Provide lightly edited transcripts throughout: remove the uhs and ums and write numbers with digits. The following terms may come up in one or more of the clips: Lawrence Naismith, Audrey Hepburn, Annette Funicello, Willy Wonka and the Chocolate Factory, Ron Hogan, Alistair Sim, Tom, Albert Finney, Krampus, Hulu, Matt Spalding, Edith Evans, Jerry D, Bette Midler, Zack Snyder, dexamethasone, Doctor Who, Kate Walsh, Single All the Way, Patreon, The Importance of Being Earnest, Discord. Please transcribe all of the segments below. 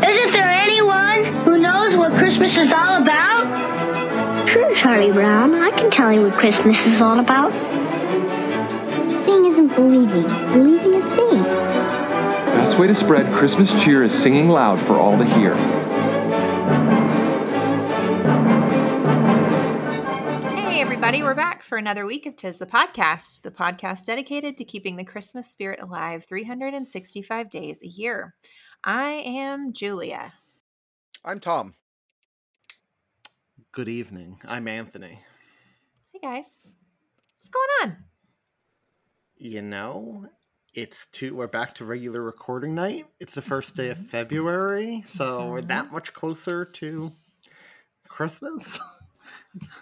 Isn't there anyone who knows what Christmas is all about? Sure, Charlie Brown. I can tell you what Christmas is all about. Seeing isn't believing. Believing is seeing. The best way to spread Christmas cheer is singing loud for all to hear. Hey, everybody. We're back for another week of 'Tis the podcast dedicated to keeping the Christmas spirit alive 365 days a year. I am Julia. I'm Tom. Good evening. I'm Anthony. Hey, guys. What's going on? You know, we're back to regular recording night. It's the first day of February, so we're that much closer to Christmas.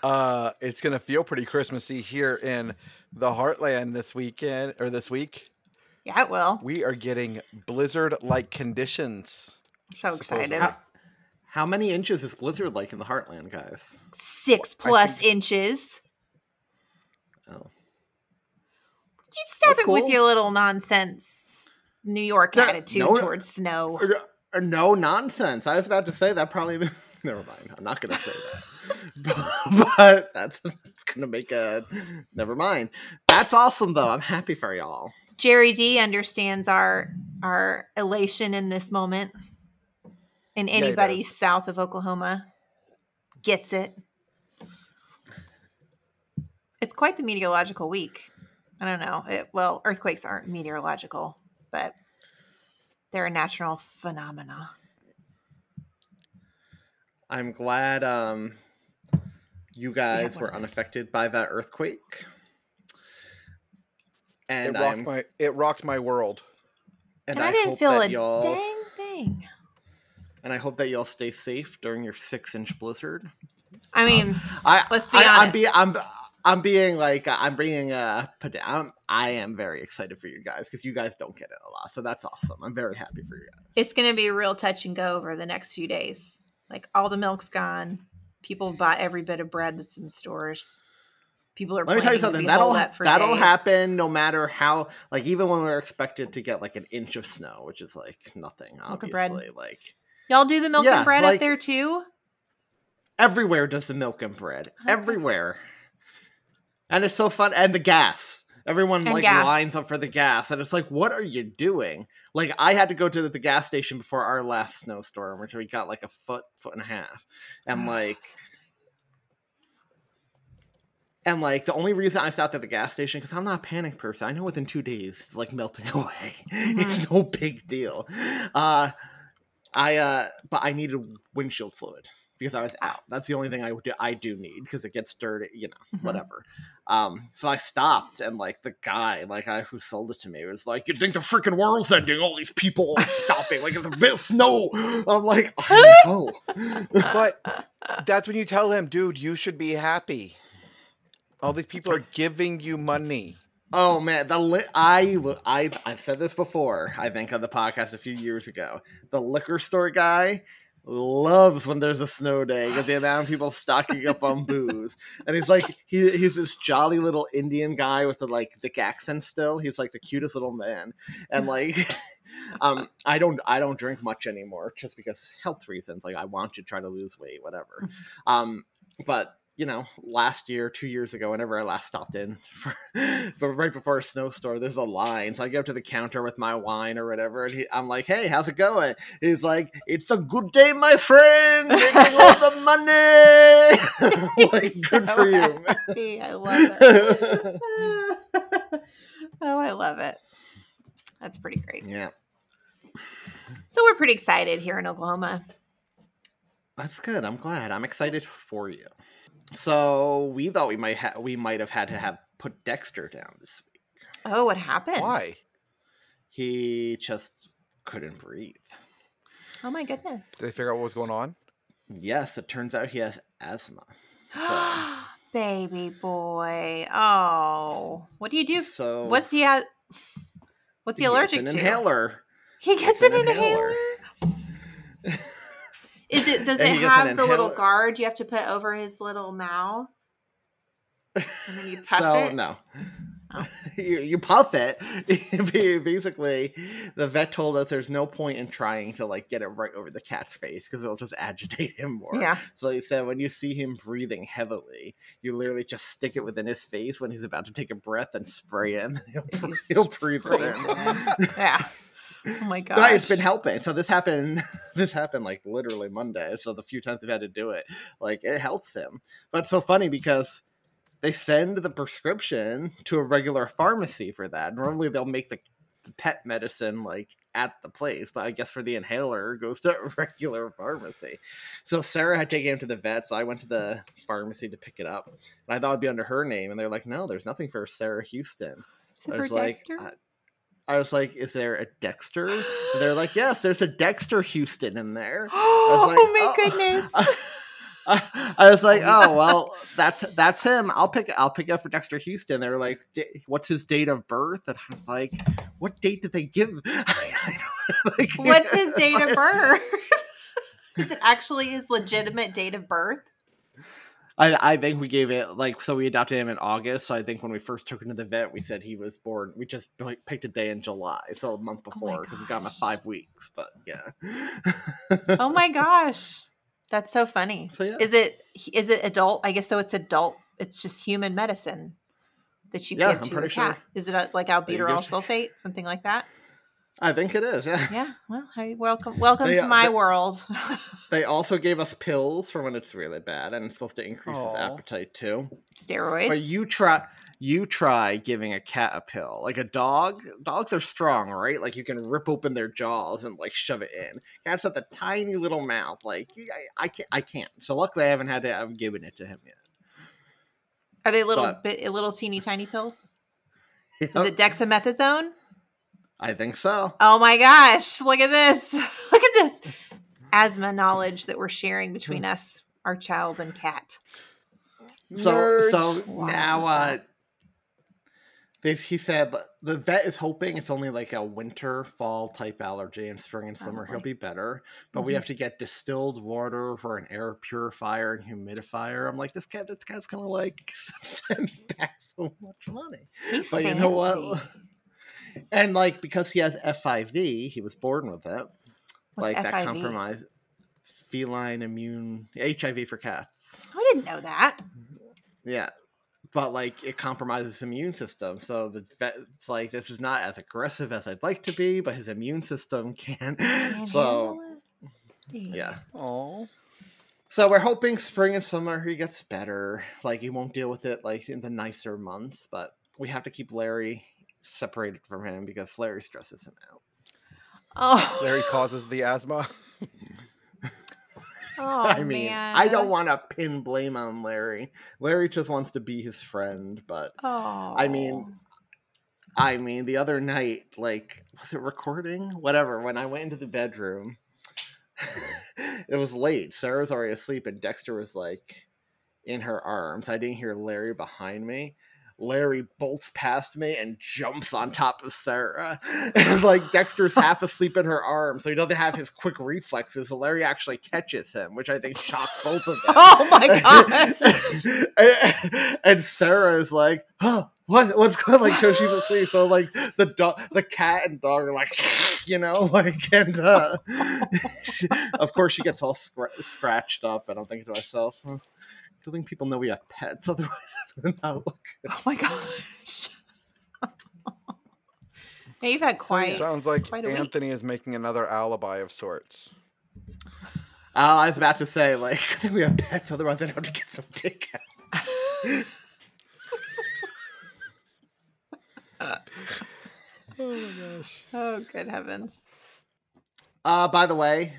It's going to feel pretty Christmassy here in the Heartland this week. Yeah, it will. We are getting blizzard-like conditions. I'm so excited. How many inches is blizzard like in the Heartland, guys? 6+ inches. Oh. Would you stop it with your little nonsense New York attitude towards snow? No nonsense. I was about to say that probably... Never mind. I'm not going to say that. but that's going to make a... Never mind. That's awesome, though. I'm happy for y'all. Jerry D understands our elation in this moment. And anybody south of Oklahoma gets it. It's quite the meteorological week. I don't know. Earthquakes aren't meteorological, but they're a natural phenomena. I'm glad you guys were unaffected by that earthquake. And it rocked my world. And I didn't feel a dang thing. And I hope that y'all stay safe during your 6-inch blizzard. I mean, let's be honest. I am very excited for you guys because you guys don't get it a lot. So that's awesome. I'm very happy for you guys. It's going to be a real touch and go over the next few days. Like all the milk's gone. People bought every bit of bread that's in stores. People are. Let me tell you something. That'll happen no matter how. Like even when we're expected to get like an inch of snow, which is like nothing, obviously. Like y'all do the milk and bread up there too. Everywhere does the milk and bread. Okay. Everywhere, and it's so fun. And the gas. Everyone lines up for the gas, and it's like, what are you doing? Like I had to go to the gas station before our last snowstorm, which we got like a foot and a half, and like. And, like, the only reason I stopped at the gas station, because I'm not a panic person. I know within 2 days, it's, like, melting away. Mm-hmm. It's no big deal. But I needed windshield fluid because I was out. That's the only thing I do need because it gets dirty, you know, whatever. So I stopped, and, like, the guy, who sold it to me was like, you'd think the freaking world's ending. All these people are stopping. Like, it's a bit of snow. I'm like, oh, no. But that's when you tell him, dude, you should be happy. All these people are giving you money. Oh man, I've said this before, I think, on the podcast a few years ago. The liquor store guy loves when there's a snow day because the amount of people stocking up on booze. And he's like, he's this jolly little Indian guy with the like thick accent still. He's like the cutest little man. And like, I don't drink much anymore just because health reasons. Like I want to try to lose weight, whatever. But you know, 2 years ago, whenever I last stopped in, but right before a snowstorm, there's a line. So I go up to the counter with my wine or whatever, and I'm like, hey, how's it going? And he's like, it's a good day, my friend, making all the money. I'm like, good for you. Man. I love it. Oh, I love it. That's pretty great. Yeah. So we're pretty excited here in Oklahoma. That's good. I'm glad. I'm excited for you. So we thought we might have had to have put Dexter down this week. Oh, what happened? Why? He just couldn't breathe. Oh my goodness. Did they figure out what was going on? Yes, it turns out he has asthma. So. Baby boy. Oh. What do you do? So, what's he allergic to? An inhaler. He gets an inhaler. Is it? Does it have the little guard you have to put over his little mouth? And then you puff it? No. Oh. You puff it. Basically, the vet told us there's no point in trying to get it right over the cat's face because it'll just agitate him more. Yeah. So he said when you see him breathing heavily, you literally just stick it within his face when he's about to take a breath and spray him. He'll breathe it in. Yeah. Oh my gosh. But it's been helping. So this happened literally Monday. So the few times we've had to do it, it helps him. But it's so funny because they send the prescription to a regular pharmacy for that. Normally they'll make the pet medicine at the place, but I guess for the inhaler it goes to a regular pharmacy. So Sarah had taken him to the vet, so I went to the pharmacy to pick it up. And I thought it'd be under her name, and they're like, "No, there's nothing for Sarah Houston." Is it for Dexter? I was like, "Is there a Dexter?" And they're like, "Yes, there's a Dexter Houston in there." Oh my goodness! I was like, "Oh well, that's him. I'll pick up for Dexter Houston." They were like, "What's his date of birth?" And I was like, "What date did they give?" What's his date of birth? Is it actually his legitimate date of birth? I think we gave it we adopted him in August. So I think when we first took him to the vet, we said he was born. We just picked a day in July, so a month before, because we got him at 5 weeks. But yeah. Oh my gosh, that's so funny. So, yeah. Is it adult? I guess so. It's adult. It's just human medicine that you give to a cat. Sure. Is it albuterol sulfate, something like that? I think it is. Yeah. Yeah. Well, hey, welcome to my world. They also gave us pills for when it's really bad, and it's supposed to increase his appetite too. Steroids. But you try giving a cat a pill. Like a dog. Dogs are strong, right? You can rip open their jaws and shove it in. Cats have the tiny little mouth. I can't. So luckily, I haven't had to. I haven't given it to him yet. Are they little teeny tiny pills? Yep. Is it dexamethasone? I think so. Oh my gosh. Look at this. Look at this asthma knowledge that we're sharing between us, our child and cat. So now he said the vet is hoping it's only a winter, fall type allergy, and spring and summer he'll be better. But we have to get distilled water for an air purifier and humidifier. I'm like, this cat's going to send back so much money. He's fancy. You know what? And because he has FIV, he was born with it. What's FIV? That compromise, feline immune HIV for cats. I didn't know that. Yeah, but it compromises his immune system. So the vet's like, this is not as aggressive as I'd like to be, but his immune system can. So yeah. Oh. So we're hoping spring and summer he gets better. He won't deal with it in the nicer months, but we have to keep Larry separated from him because Larry stresses him out. Oh, Larry causes the asthma. Oh, I mean, man. I don't want to pin blame on Larry. Larry just wants to be his friend, but I mean, the other night, was it recording? Whatever. When I went into the bedroom, it was late. Sarah was already asleep, and Dexter was in her arms. I didn't hear Larry behind me. Larry bolts past me and jumps on top of Sarah. And Dexter's half asleep in her arms, so he doesn't have his quick reflexes. So Larry actually catches him, which I think shocked both of them. Oh my god! And Sarah is like, "Oh, what's going on?" So she's asleep. So the cat and dog are and of course she gets all scratched up. And I'm thinking to myself, huh? I think people know we have pets, otherwise it would not look good. Oh my gosh. Now you've had quite sounds like quite Anthony week. Is making another alibi of sorts. I was about to say, I think we have pets, otherwise I'd have to get some dick out. Oh my gosh. Oh, good heavens. By the way,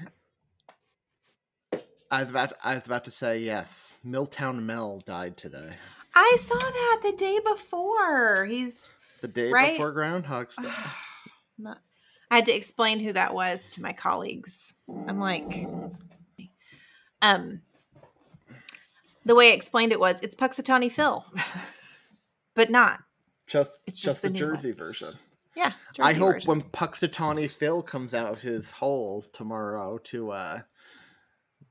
I was about to say, yes, Milltown Mel died today. I saw that the day before. He's the day before Groundhog's Day. I had to explain who that was to my colleagues. I'm like, the way I explained it was, it's Puxatawny Phil, but not. Just the Jersey version. Yeah. Jersey I hope version. When Puxatawny Phil comes out of his hole tomorrow to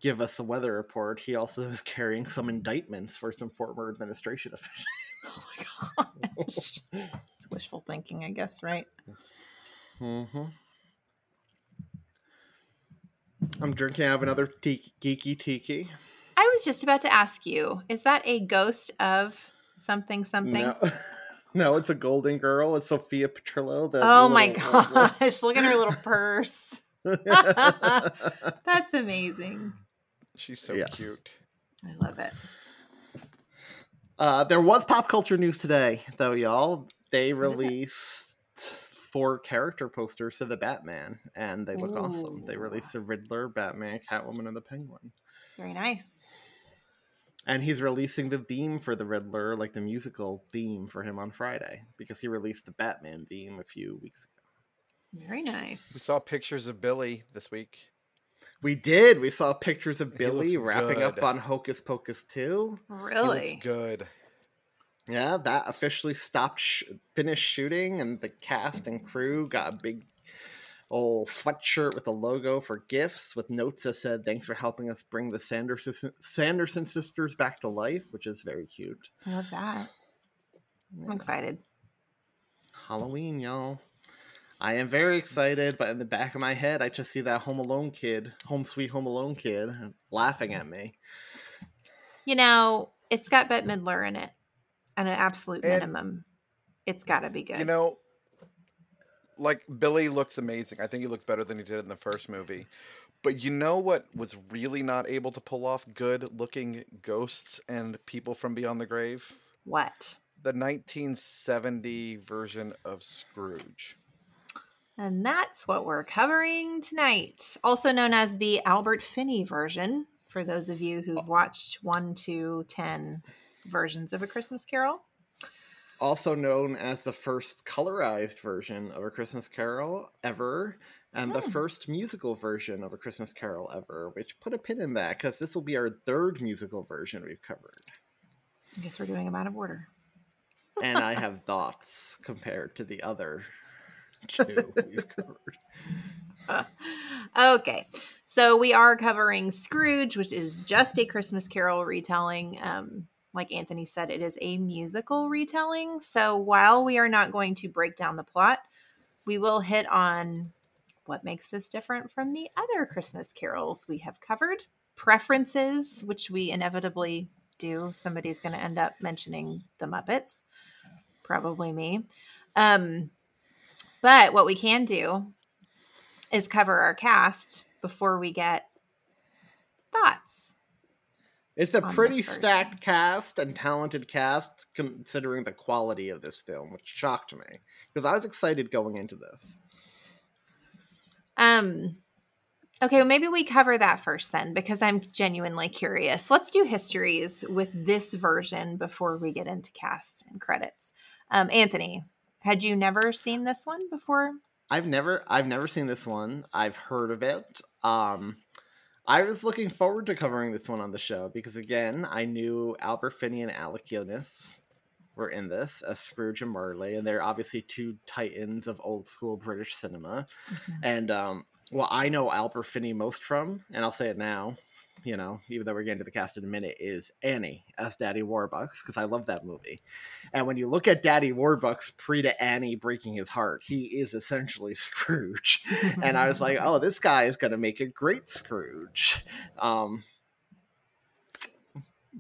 give us a weather report, he also is carrying some indictments for some former administration officials. Oh my gosh. It's wishful thinking, I guess, right? Mm-hmm. I'm drinking out of another geeky tiki. I was just about to ask you, is that a ghost of something? No. No, it's a golden girl. It's Sophia Petrillo. Oh my gosh. Look at her little purse. That's amazing. She's so cute. I love it. There was pop culture news today, though, y'all. They released 4 character posters of the Batman, and they look awesome. They released the Riddler, Batman, Catwoman, and the Penguin. Very nice. And he's releasing the theme for the Riddler, like the musical theme for him on Friday, because he released the Batman theme a few weeks ago. Very nice. We saw pictures of Billy this week. We did. We saw pictures of Billy wrapping up on Hocus Pocus 2. Really? He looks good. Yeah, that officially finished shooting, and the cast and crew got a big old sweatshirt with a logo for gifts with notes that said, "Thanks for helping us bring the Sanderson sisters back to life," which is very cute. I love that. Yeah. I'm excited. Halloween, y'all. I am very excited, but in the back of my head, I just see that Home Sweet Home Alone kid, laughing at me. You know, it's got Bette Midler in it, at an absolute minimum. It's got to be good. You know, like, Billy looks amazing. I think he looks better than he did in the first movie. But you know what was really not able to pull off good-looking ghosts and people from beyond the grave? What? The 1970 version of Scrooge. And that's what we're covering tonight. Also known as the Albert Finney version, for those of you who've watched 1 to 10 versions of A Christmas Carol. Also known as the first colorized version of A Christmas Carol ever, and the first musical version of A Christmas Carol ever, which put a pin in that, because this will be our 3rd musical version we've covered. I guess we're doing them out of order. And I have thoughts compared to the other 2 we've covered. Okay, so we are covering Scrooge, which is just a Christmas Carol retelling. Like Anthony said, it is a musical retelling. So while we are not going to break down the plot, we will hit on what makes this different from the other Christmas carols we have covered, preferences, which we inevitably do. Somebody's going to end up mentioning the Muppets, probably me. But what we can do is cover our cast before we get thoughts. It's a pretty stacked cast and talented cast, considering the quality of this film, which shocked me because I was excited going into this. Okay, well, maybe we cover that first then, because I'm genuinely curious. Let's do histories with this version before we get into cast and credits. Anthony, had you never seen this one before? I've never seen this one. I've heard of it. I was looking forward to covering this one on the show because, again, I knew Albert Finney and Alec Guinness were in this as Scrooge and Marley, and they're obviously 2 titans of old-school British cinema. Mm-hmm. And what I know Albert Finney most from, and I'll say it now, you know, even though we're getting to the cast in a minute, is Annie as Daddy Warbucks, because I love that movie. And when you look at Daddy Warbucks pre to Annie breaking his heart, he is essentially Scrooge. And I was like, oh, this guy is going to make a great Scrooge.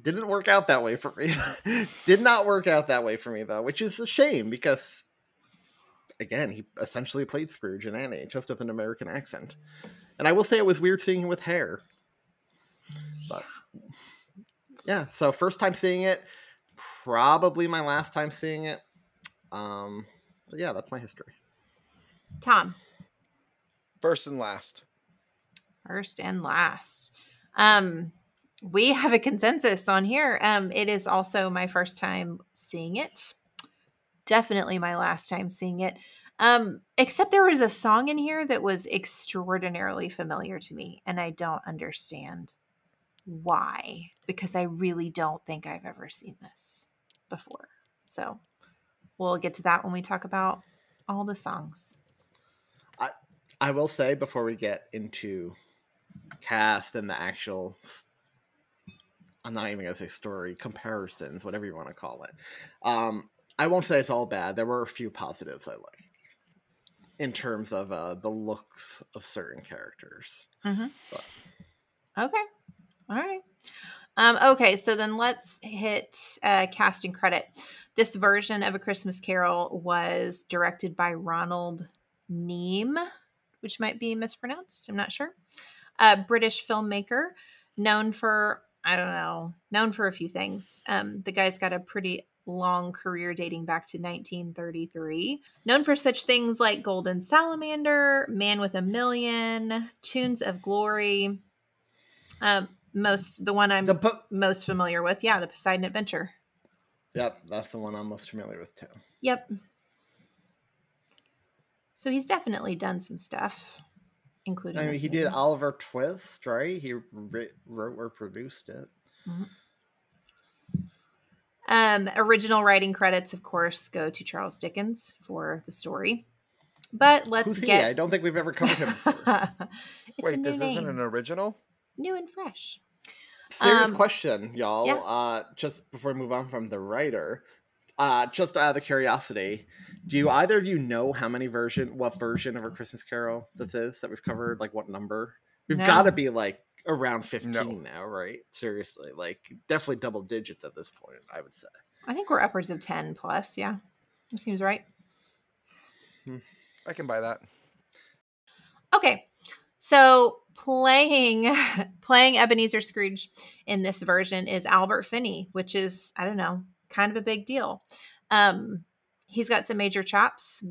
Didn't work out that way for me. Did not work out that way for me, though, which is a shame because, again, he essentially played Scrooge in Annie just with an American accent. And I will say it was weird seeing him with hair. But yeah, so first time seeing it, probably my last time seeing it. But yeah, that's my history. Tom. First and last. We have a consensus on here. It is also my first time seeing it. Definitely my last time seeing it. Except there was a song in here that was extraordinarily familiar to me, and I don't understand why, because I really don't think I've ever seen this before. So we'll get to that when we talk about all the songs. I will say, before we get into cast and the actual, I'm not even going to say story, comparisons, whatever you want to call it. I won't say it's all bad. There were a few positives I liked in terms of the looks of certain characters. Mm-hmm. Okay. All right. Okay, so then let's hit cast and credit. This version of A Christmas Carol was directed by Ronald Neame, which might be mispronounced. I'm not sure. A British filmmaker known for, known for a few things. The guy's got a pretty long career dating back to 1933. Known for such things like Golden Salamander, Man with a Million, Tunes of Glory. Most familiar with, The Poseidon Adventure. Yep, that's the one I'm most familiar with too. Yep. So he's definitely done some stuff, including. He did Oliver Twist, right? He wrote or produced it. Mm-hmm. Original writing credits, of course, go to Charles Dickens for the story. But let's Who's get. He? I don't think we've ever covered him before. Wait, this name. Isn't an original? New and fresh. Serious question, y'all. Yeah. Just before we move on from the writer, just out of curiosity, do either of you know what version of A Christmas Carol this is that we've covered? Like, what number? We've got to be like around 15 now, right? Seriously, like definitely double digits at this point, I would say. I think we're upwards of 10 plus. Yeah, that seems right. I can buy that. Okay, so. Playing Ebenezer Scrooge in this version is Albert Finney, which is, kind of a big deal. He's got some major chops.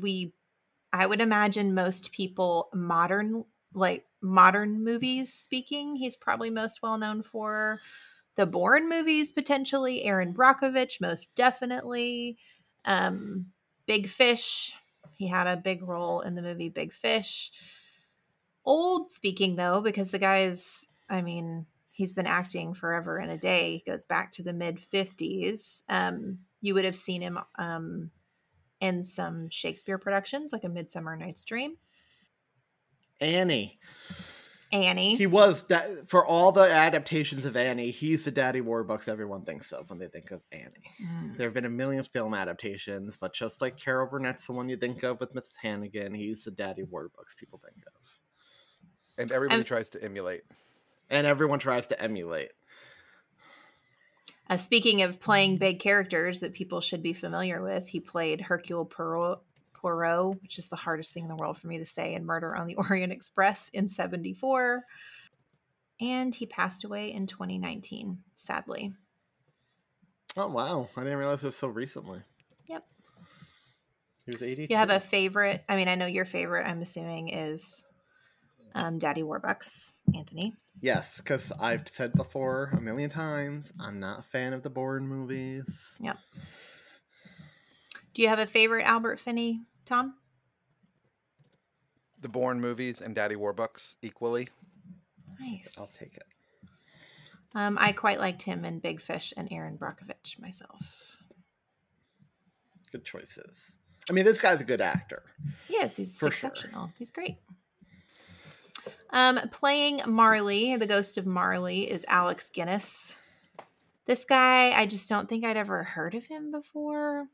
I would imagine most people modern movies speaking, he's probably most well known for the Bourne movies, potentially Aaron Brockovich, most definitely. Big Fish. He had a big role in the movie Big Fish. Old speaking, though, because the guy's, he's been acting forever and a day. He goes back to the mid-50s. You would have seen him in some Shakespeare productions, like A Midsummer Night's Dream. Annie. He was, for all the adaptations of Annie, he's the daddy Warbucks everyone thinks of when they think of Annie. Mm. There have been a million film adaptations, but just like Carol Burnett's the one you think of with Miss Hannigan, he's the daddy Warbucks people think of. And everybody tries to emulate. Speaking of playing big characters that people should be familiar with, he played Hercule Poirot, which is the hardest thing in the world for me to say, in Murder on the Orient Express in 1974. And he passed away in 2019, sadly. Oh, wow. I didn't realize it was so recently. Yep. He was 80. You have a favorite? I know your favorite, I'm assuming, is... Daddy Warbucks, Anthony. Yes, because I've said before a million times, I'm not a fan of the Bourne movies. Yep. Do you have a favorite Albert Finney, Tom? The Bourne movies and Daddy Warbucks equally. Nice. I'll take it. I quite liked him in Big Fish and Aaron Brockovich myself. Good choices. This guy's a good actor. Yes, he's exceptional. Sure. He's great. Playing Marley, the ghost of Marley, is Alec Guinness. This guy, I just don't think I'd ever heard of him before.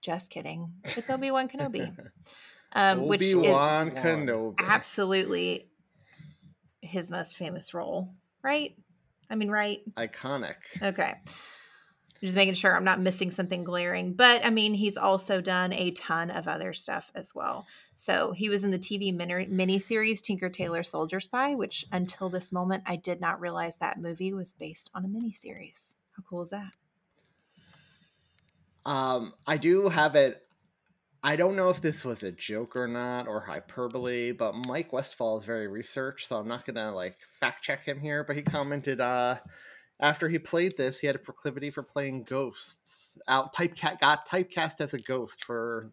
Just kidding. It's Obi-Wan Kenobi. Which is Kenobi. Absolutely his most famous role, right? Right? Iconic. Okay. I'm just making sure I'm not missing something glaring. But, he's also done a ton of other stuff as well. So he was in the TV miniseries Tinker Tailor Soldier Spy, which until this moment, I did not realize that movie was based on a miniseries. How cool is that? I do have it. I don't know if this was a joke or not, or hyperbole, but Mike Westfall is very researched, so I'm not going to fact check him here. But he commented... after he played this, he had a proclivity for playing ghosts. Got typecast as a ghost for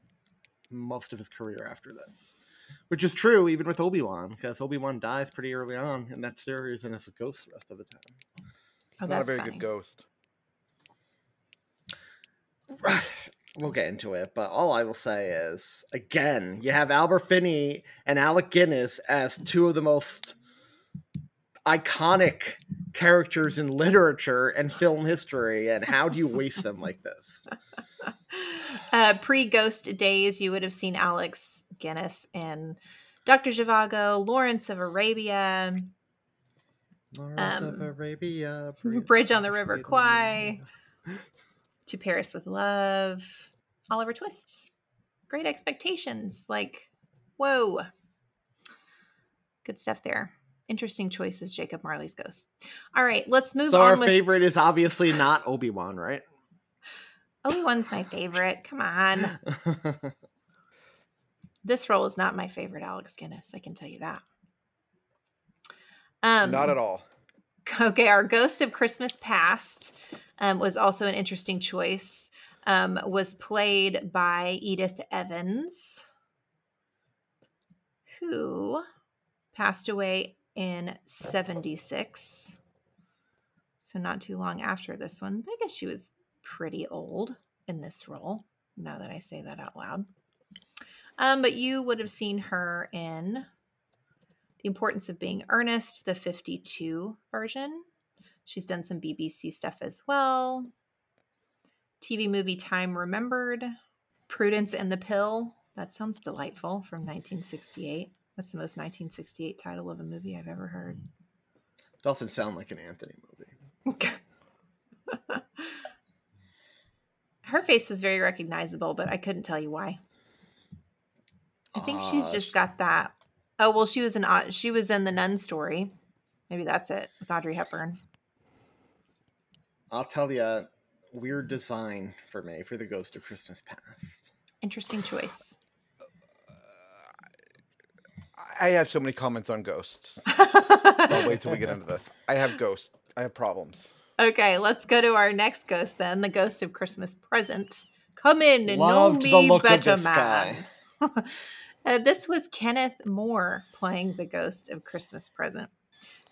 most of his career after this, which is true even with Obi-Wan, because Obi-Wan dies pretty early on in that series and is a ghost the rest of the time. Oh, that's not a very funny. Good ghost. We'll get into it, but all I will say is, again, you have Albert Finney and Alec Guinness as two of the most iconic characters in literature and film history, and how do you waste them like this? Pre-Ghost days, you would have seen Alec Guinness in Dr. Zhivago, Lawrence of Arabia, Bridge on the River Kwai, To Paris with Love, Oliver Twist, Great Expectations. Like, whoa. Good stuff there. Interesting choices, Jacob Marley's ghost. All right, let's move on. So our favorite is obviously not Obi-Wan, right? Obi-Wan's my favorite. Come on. This role is not my favorite, Alec Guinness. I can tell you that. Not at all. Okay, our Ghost of Christmas Past was also an interesting choice. Was played by Edith Evans, who passed away in 76. So not too long after this one. But I guess she was pretty old in this role, now that I say that out loud. But you would have seen her in The Importance of Being Earnest, the 52 version. She's done some BBC stuff as well. TV movie Time Remembered. Prudence and the Pill. That sounds delightful, from 1968. That's the most 1968 title of a movie I've ever heard. It doesn't sound like an Anthony movie. Her face is very recognizable, but I couldn't tell you why. I think she's just got that. Oh, well, she was in The Nun Story. Maybe that's it, with Audrey Hepburn. I'll tell you, weird design for me for the Ghost of Christmas Past. Interesting choice. I have so many comments on ghosts. I'll wait till we get into this. I have problems. Okay, let's go to our next ghost then, the Ghost of Christmas Present. Come in and loved know me better, man. This was Kenneth Moore playing the Ghost of Christmas Present,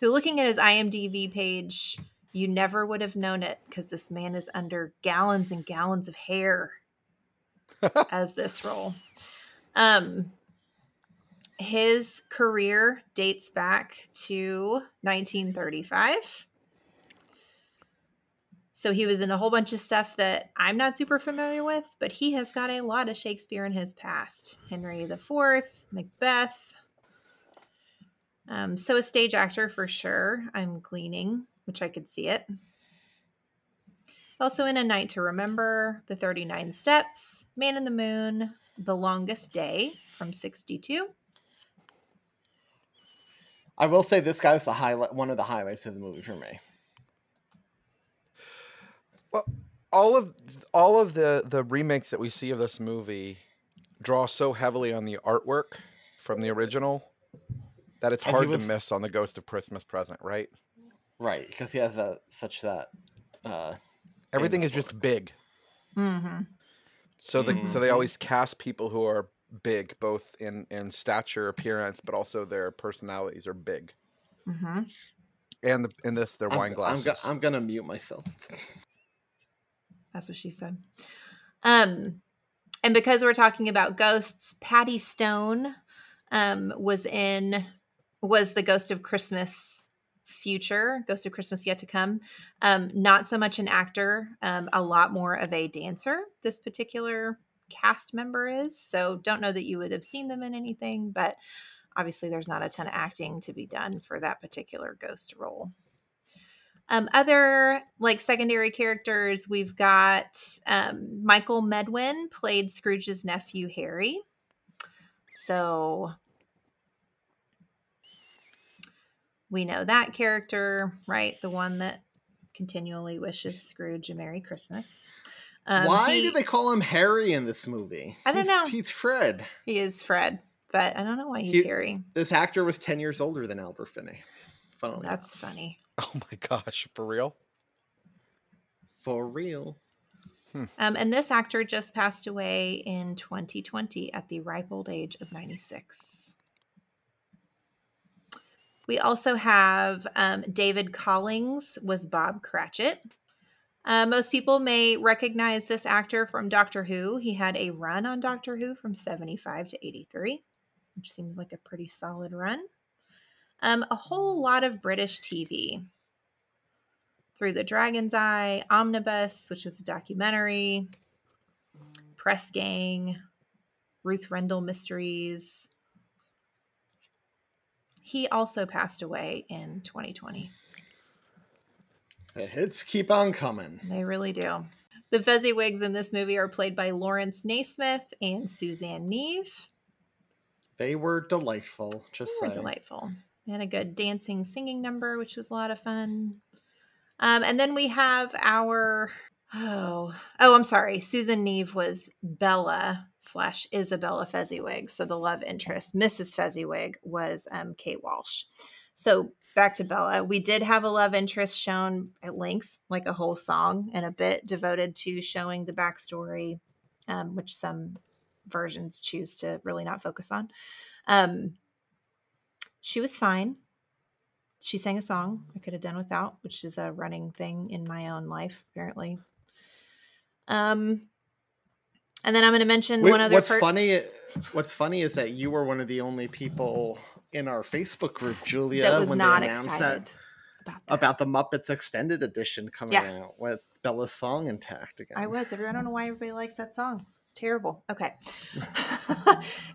who, looking at his IMDb page, you never would have known it, because this man is under gallons and gallons of hair as this role. His career dates back to 1935. So he was in a whole bunch of stuff that I'm not super familiar with, but he has got a lot of Shakespeare in his past. Henry IV, Macbeth. So a stage actor for sure, I'm gleaning, which I could see it. It's also in A Night to Remember, The 39 Steps, Man in the Moon, The Longest Day from 62. I will say this guy's one of the highlights of the movie for me. Well, all of the remakes that we see of this movie draw so heavily on the artwork from the original that it's hard to miss on the Ghost of Christmas Present, right? Right, because he has everything is just big. Mm-hmm. So they always cast people who are big, both in stature, appearance, but also their personalities are big. Mm-hmm. And their wine glasses. I'm gonna mute myself. That's what she said. And because we're talking about ghosts, Patty Stone was the Ghost of Christmas Future, Ghost of Christmas Yet to Come. Not so much an actor, a lot more of a dancer, this particular cast member is. So don't know that you would have seen them in anything, but obviously there's not a ton of acting to be done for that particular ghost role. Other like secondary characters, we've got Michael Medwin played Scrooge's nephew Harry. So we know that character, right? The one that continually wishes Scrooge a Merry Christmas. Why do they call him Harry in this movie? I don't know. He's Fred. He is Fred, but I don't know why he's Harry. This actor was 10 years older than Albert Finney. Funnily enough. That's funny. Oh my gosh, for real? And this actor just passed away in 2020 at the ripe old age of 96. We also have David Collings was Bob Cratchit. Most people may recognize this actor from Doctor Who. He had a run on Doctor Who from 75 to 83, which seems like a pretty solid run. A whole lot of British TV. Through the Dragon's Eye, Omnibus, which was a documentary, Press Gang, Ruth Rendell Mysteries. He also passed away in 2020. The hits keep on coming. They really do. The Fezziwigs in this movie are played by Lawrence Naismith and Suzanne Neve. They were delightful. Delightful. They had a good dancing, singing number, which was a lot of fun. And then we have our, I'm sorry. Susan Neve was Bella/Isabella Fezziwig. So the love interest, Mrs. Fezziwig, was Kate Walsh. So back to Bella. We did have a love interest shown at length, like a whole song and a bit devoted to showing the backstory, which some versions choose to really not focus on. She was fine. She sang a song I could have done without, which is a running thing in my own life, apparently. And then I'm going to mention one other part. What's funny is that you were one of the only people in our Facebook group, Julia, that was when not they announced excited about the Muppets Extended Edition coming out with Bella's song intact again. I was. I don't know why everybody likes that song. It's terrible. Okay.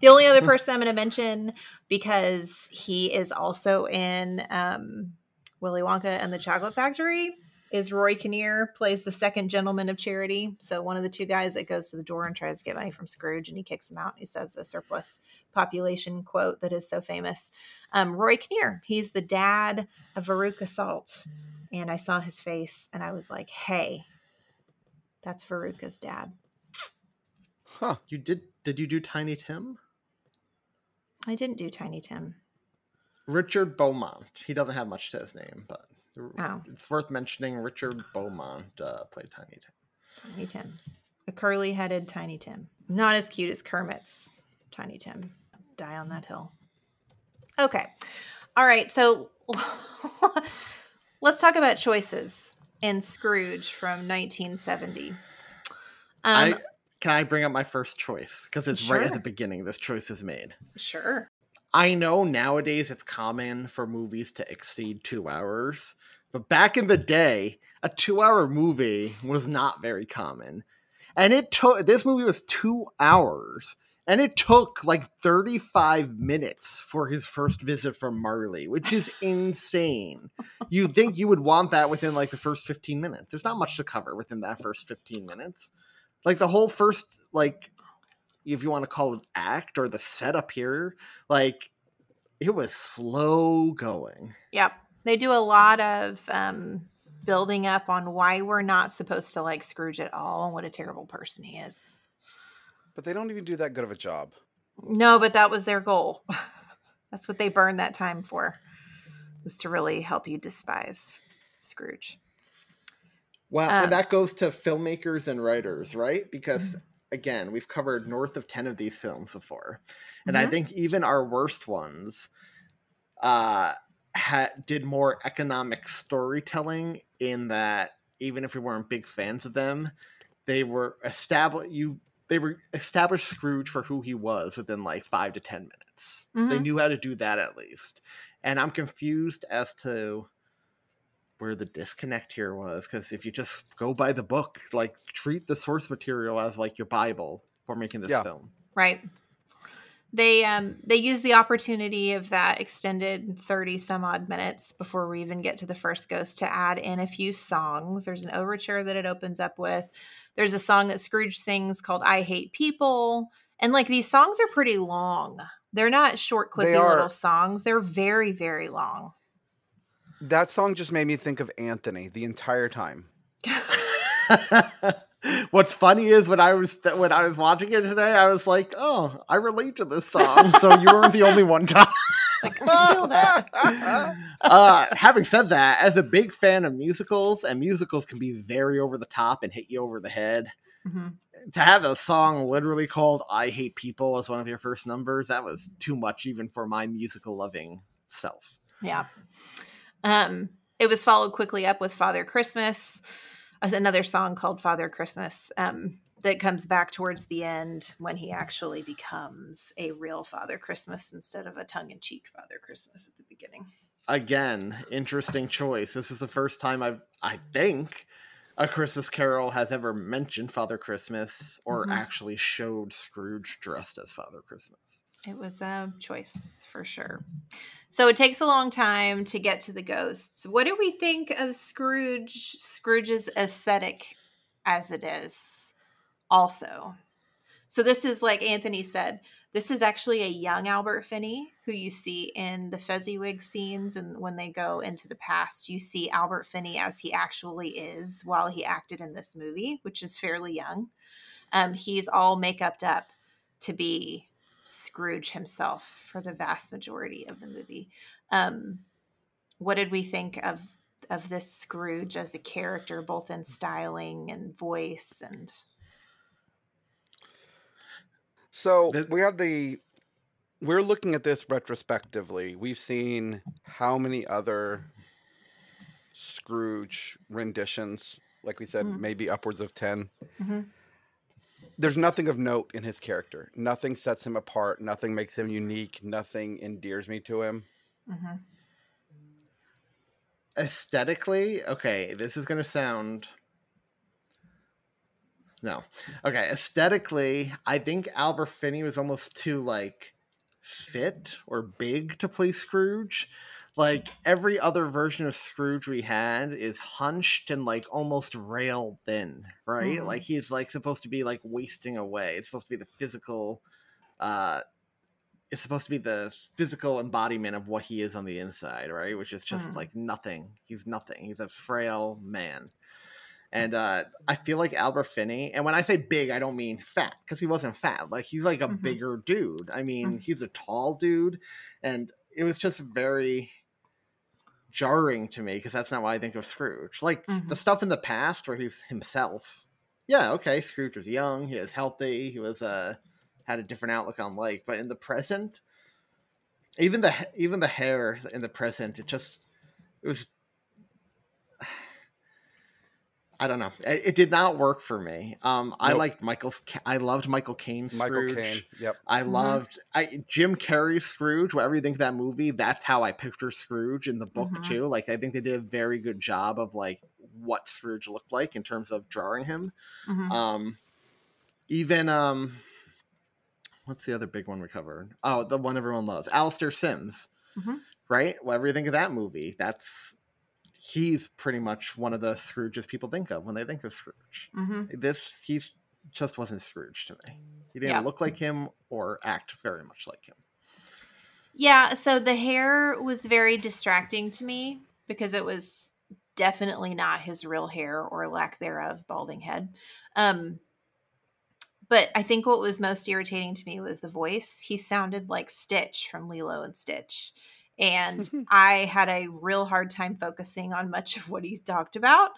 The only other person I'm going to mention, because he is also in Willy Wonka and the Chocolate Factory, is Roy Kinnear, plays the second gentleman of charity. So one of the two guys that goes to the door and tries to get money from Scrooge, and he kicks him out. He says the surplus population quote that is so famous. Roy Kinnear, he's the dad of Veruca Salt. And I saw his face and I was like, hey, that's Veruca's dad. Huh. You did you do Tiny Tim? I didn't do Tiny Tim. Richard Beaumont. He doesn't have much to his name, but it's worth mentioning Richard Beaumont played Tiny Tim. Tiny Tim. A curly-headed Tiny Tim. Not as cute as Kermit's Tiny Tim. Die on that hill. Okay. All right. So let's talk about choices in Scrooge from 1970. Can I bring up my first choice? Because it's right at the beginning this choice is made. Sure. I know nowadays it's common for movies to exceed 2 hours, but back in the day, a 2-hour movie was not very common. And this movie was 2 hours, and it took like 35 minutes for his first visit from Marley, which is insane. You'd think you would want that within like the first 15 minutes. There's not much to cover within that first 15 minutes. Like, the whole first, like, if you want to call it act or the setup here, like, it was slow going. Yep. They do a lot of building up on why we're not supposed to like Scrooge at all and what a terrible person he is. But they don't even do that good of a job. No, but that was their goal. That's what they burned that time for, was to really help you despise Scrooge. Well, and that goes to filmmakers and writers, right? Because, again, we've covered north of 10 of these films before. And I think even our worst ones did more economic storytelling, in that even if we weren't big fans of them, they were established Scrooge for who he was within like 5 to 10 minutes. They knew how to do that at least. And I'm confused as to where the disconnect here was, because if you just go by the book, like, treat the source material as like your Bible for making this film. Right. They use the opportunity of that extended 30 some odd minutes before we even get to the first ghost to add in a few songs. There's an overture that it opens up with. There's a song that Scrooge sings called I Hate People. And like, these songs are pretty long. They're not short, quippy little songs. They're very, very long. That song just made me think of Anthony the entire time. What's funny is when I was watching it today, I was like, "Oh, I relate to this song." So you weren't the only one, Tom. Like, I feel that. Having said that, as a big fan of musicals, and musicals can be very over the top and hit you over the head, mm-hmm. to have a song literally called I Hate People as one of your first numbers, that was too much even for my musical-loving self. Yeah. It was followed quickly up with Father Christmas, another song called Father Christmas, that comes back towards the end when he actually becomes a real Father Christmas instead of a tongue-in-cheek Father Christmas at the beginning. Again, interesting choice. This is the first time I think A Christmas Carol has ever mentioned Father Christmas or mm-hmm. actually showed Scrooge dressed as Father Christmas. It was a choice for sure. So it takes a long time to get to the ghosts. What do we think of Scrooge's aesthetic as it is also? So this is, like Anthony said, this is actually a young Albert Finney who you see in the Fezziwig scenes. And when they go into the past, you see Albert Finney as he actually is while he acted in this movie, which is fairly young. He's all make-upped up to be Scrooge himself for the vast majority of the movie. What did we think of this Scrooge as a character, both in styling and voice? And so we're looking at this retrospectively. We've seen how many other Scrooge renditions, like we said, mm-hmm. maybe upwards of 10. Mm-hmm. There's nothing of note in his character. Nothing sets him apart. Nothing makes him unique. Nothing endears me to him. Mm-hmm. Aesthetically, okay, this is going to sound... No. Okay, aesthetically, I think Albert Finney was almost too, fit or big to play Scrooge. Every other version of Scrooge we had is hunched and, almost rail thin, right? Mm-hmm. He's, supposed to be, wasting away. It's supposed to be the physical... It's supposed to be the physical embodiment of what he is on the inside, right? Which is just, nothing. He's nothing. He's a frail man. And I feel like Albert Finney, and when I say big, I don't mean fat, because he wasn't fat. He's a mm-hmm. bigger dude. I mean, mm-hmm. he's a tall dude, and it was just very jarring to me, because that's not what I think of Scrooge. Mm-hmm. the stuff in the past where he's himself. Yeah, okay, Scrooge was young, he was healthy, he was had a different outlook on life. But in the present, even the hair in the present, it was... I don't know. It did not work for me. Nope. I loved Michael Caine's Scrooge. Michael Caine, yep. I loved Jim Carrey's Scrooge. Whatever you think of that movie, that's how I picture Scrooge in the book too. I think they did a very good job of what Scrooge looked like in terms of drawing him. Mm-hmm. What's the other big one we covered? Oh, the one everyone loves, Alistair Sim. Mm-hmm. Right? Whatever you think of that movie, he's pretty much one of the Scrooges people think of when they think of Scrooge. Mm-hmm. He just wasn't Scrooge to me. He didn't look like him or act very much like him. Yeah, so the hair was very distracting to me because it was definitely not his real hair or lack thereof balding head. But I think what was most irritating to me was the voice. He sounded like Stitch from Lilo and Stitch. And I had a real hard time focusing on much of what he talked about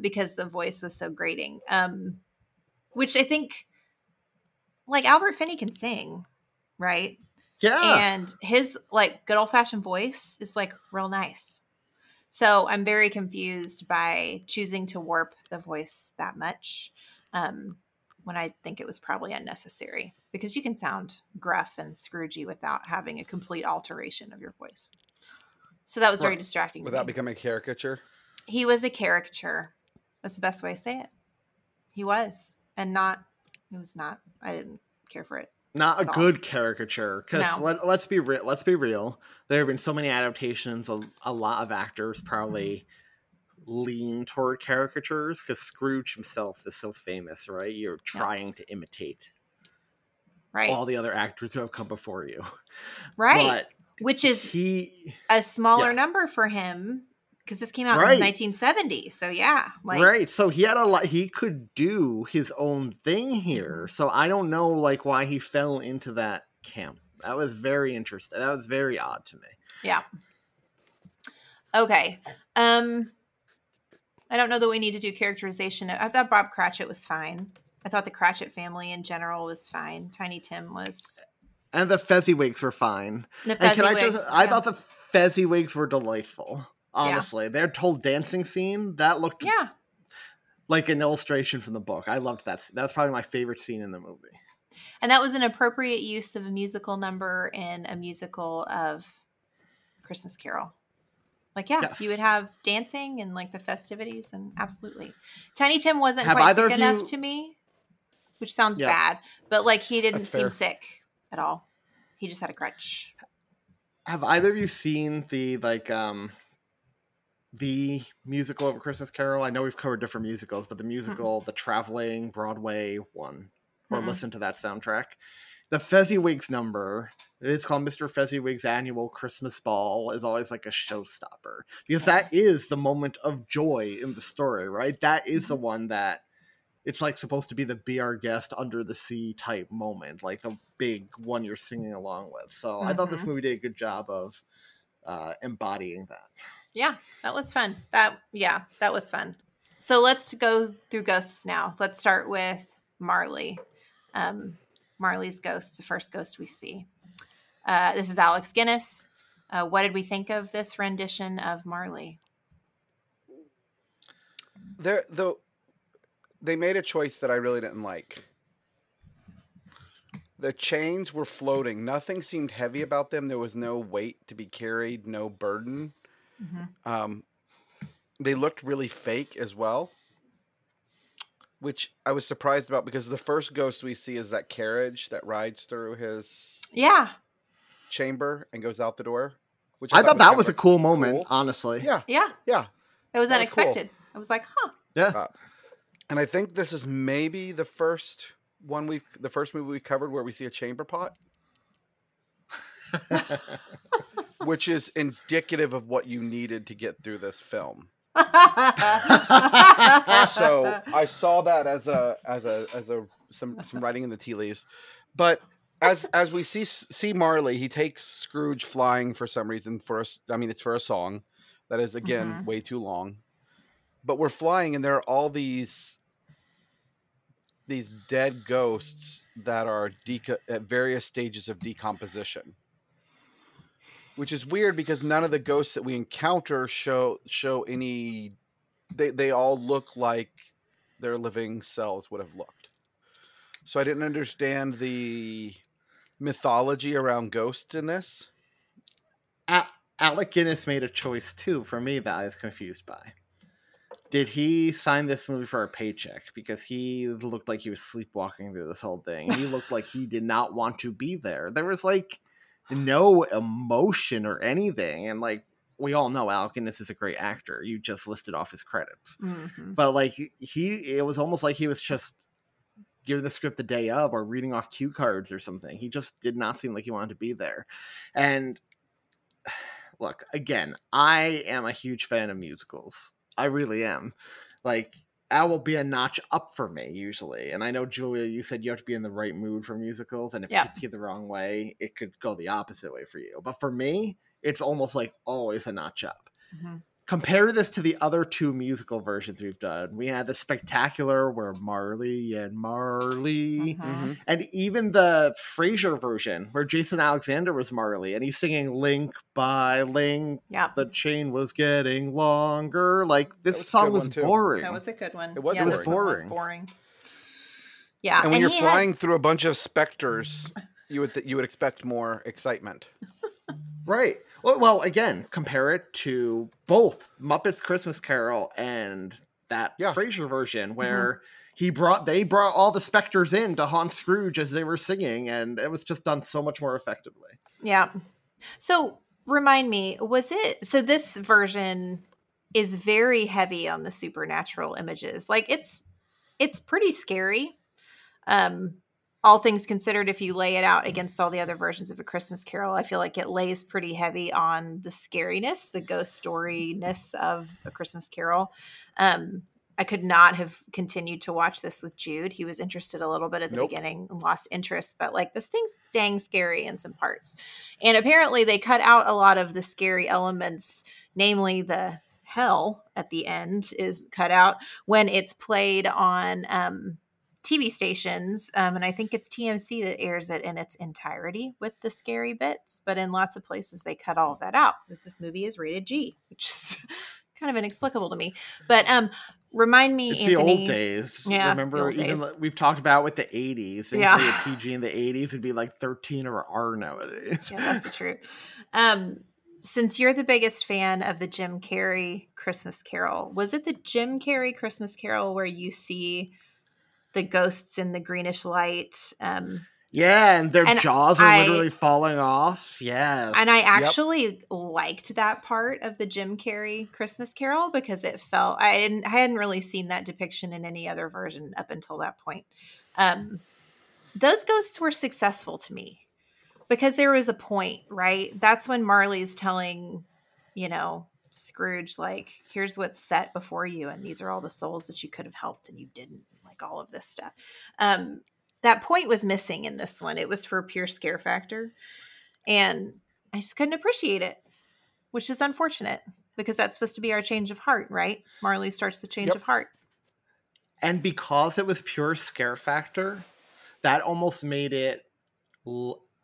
because the voice was so grating, which I think Albert Finney can sing, right? Yeah. And his good old fashioned voice is real nice. So I'm very confused by choosing to warp the voice that much when I think it was probably unnecessary. Because you can sound gruff and Scroogey without having a complete alteration of your voice. So that was very distracting. Without becoming a caricature? He was a caricature. That's the best way to say it. He was. And I didn't care for it. Not a good caricature. Because let's be real. There have been so many adaptations. A lot of actors probably lean toward caricatures. Because Scrooge himself is so famous, right? You're trying to imitate all the other actors who have come before you. Right. But which is a smaller number for him because this came out in 1970. So yeah. So he had a lot. He could do his own thing here. So I don't know why he fell into that camp. That was very interesting. That was very odd to me. Yeah. Okay. I don't know that we need to do characterization. I thought Bob Cratchit was fine. I thought the Cratchit family in general was fine. Tiny Tim was. And the Fezziwigs were fine. The Fezziwigs, I thought the Fezziwigs were delightful. Honestly, their whole dancing scene, that looked like an illustration from the book. I loved that. That's probably my favorite scene in the movie. And that was an appropriate use of a musical number in a musical of Christmas Carol. Like, you would have dancing and like the festivities and absolutely. Tiny Tim wasn't quite sick enough to me, which sounds bad, but like he didn't seem sick at all. He just had a crutch. Have either of you seen the the musical of A Christmas Carol? I know we've covered different musicals, but the musical, the traveling Broadway one, or listen to that soundtrack. The Fezziwigs number, it's called Mr. Fezziwig's Annual Christmas Ball, is always like a showstopper. Because that is the moment of joy in the story, right? That is the one that it's like supposed to be the Be Our Guest Under the Sea type moment, like the big one you're singing along with. So I thought this movie did a good job of embodying that. Yeah, that was fun. That was fun. So let's go through ghosts now. Let's start with Marley. Marley's ghost, the first ghost we see. This is Alec Guinness. What did we think of this rendition of Marley? They made a choice that I really didn't like. The chains were floating. Nothing seemed heavy about them. There was no weight to be carried, no burden. Mm-hmm. They looked really fake as well, which I was surprised about because the first ghost we see is that carriage that rides through his chamber and goes out the door. Which I thought that was a cool moment, honestly. Yeah. It was unexpected. Cool. I was like, huh. Yeah. And I think this is maybe the first one the first movie we covered where we see a chamber pot. Which is indicative of what you needed to get through this film. So I saw that as some writing in the tea leaves, but as we see Marley, he takes Scrooge flying for some reason. It's for a song that is again way too long. But we're flying, and there are all these dead ghosts that are at various stages of decomposition. Which is weird because none of the ghosts that we encounter show any. They all look like their living selves would have looked. So I didn't understand the mythology around ghosts in this. Alec Guinness made a choice too for me that I was confused by. Did he sign this movie for a paycheck? Because he looked like he was sleepwalking through this whole thing. He looked like he did not want to be there. There was like no emotion or anything, and like we all know Alec Guinness is a great actor. You just listed off his credits, but like it was almost like he was just giving the script the day of or reading off cue cards or something. He just did not seem like he wanted to be there. And look, again, I am a huge fan of musicals. I really am. Like, that will be a notch up for me usually. And I know, Julia, you said you have to be in the right mood for musicals. And if it hits you the wrong way, it could go the opposite way for you. But for me, it's almost like always a notch up. Mm-hmm. Compare this to the other two musical versions we've done. We had the Spectacular where Marley. Mm-hmm. And even the Frasier version where Jason Alexander was Marley and he's singing link by link. Yeah. The chain was getting longer. Like this song was boring. That was a good one. It was boring. Yeah. And when you're flying through a bunch of specters, you would expect more excitement. Right. Well, again, compare it to both Muppets Christmas Carol and that Frasier version where they brought all the specters in to haunt Scrooge as they were singing, and it was just done so much more effectively. Yeah. So remind me, so this version is very heavy on the supernatural images. Like it's pretty scary. All things considered, if you lay it out against all the other versions of A Christmas Carol, I feel like it lays pretty heavy on the scariness, the ghost storiness of A Christmas Carol. I could not have continued to watch this with Jude. He was interested a little bit at the beginning and lost interest, but like this thing's dang scary in some parts. And apparently they cut out a lot of the scary elements, namely the hell at the end is cut out when it's played on TV stations. And I think it's TMC that airs it in its entirety with the scary bits, but in lots of places they cut all of that out. This movie is rated G, which is kind of inexplicable to me, but remind me, it's Anthony, the old days. Yeah, remember old even days. We've talked about with the 80s. Yeah, PG in the 80s would be like 13 or R nowadays. Yeah, that's the truth. Since you're the biggest fan of the Jim Carrey Christmas Carol, was it the Jim Carrey Christmas Carol where you see the ghosts in the greenish light? Yeah, and their jaws are literally falling off. Yeah. And I actually liked that part of the Jim Carrey Christmas Carol because it felt – I hadn't really seen that depiction in any other version up until that point. Those ghosts were successful to me because there was a point, right? That's when Marley's telling, you know, Scrooge, like, here's what's set before you, and these are all the souls that you could have helped and you didn't, like all of this stuff. That point was missing in this one. It was for pure scare factor. And I just couldn't appreciate it, which is unfortunate because that's supposed to be our change of heart, right? Marley starts the change of heart. And because it was pure scare factor, that almost made it,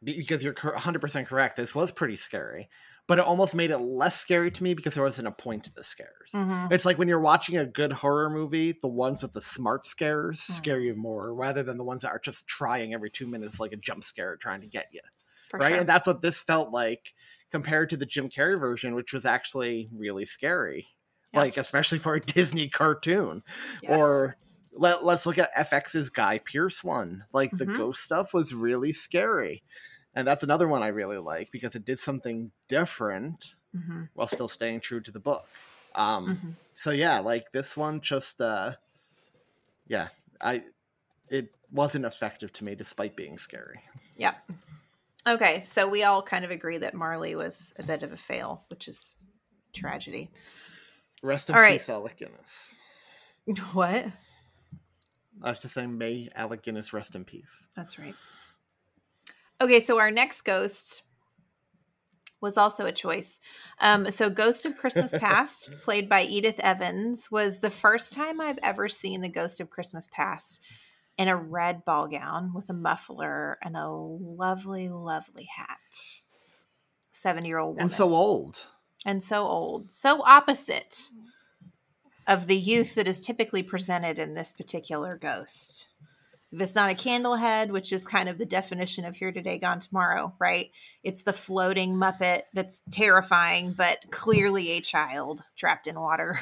because you're 100% correct, this was pretty scary. But it almost made it less scary to me because there wasn't a point to the scares. Mm-hmm. It's like when you're watching a good horror movie, the ones with the smart scares scare you more rather than the ones that are just trying every 2 minutes like a jump scare trying to get you. For right? Sure. And that's what this felt like compared to the Jim Carrey version, which was actually really scary. Yeah. Like, especially for a Disney cartoon. Yes. Or let's look at FX's Guy Pearce one. Like, the ghost stuff was really scary. And that's another one I really like because it did something different while still staying true to the book. So yeah, like this one just, it wasn't effective to me despite being scary. Yeah. Okay. So we all kind of agree that Marley was a bit of a fail, which is tragedy. Rest in peace, Alec Guinness. What? I was just saying, may Alec Guinness rest in peace. That's right. Okay, so our next ghost was also a choice. So Ghost of Christmas Past, played by Edith Evans, was the first time I've ever seen the Ghost of Christmas Past in a red ball gown with a muffler and a lovely, lovely hat. 70-year-old woman. And so old. And so old. So opposite of the youth that is typically presented in this particular ghost. If it's not a candle head, which is kind of the definition of here today, gone tomorrow, right? It's the floating Muppet that's terrifying, but clearly a child trapped in water.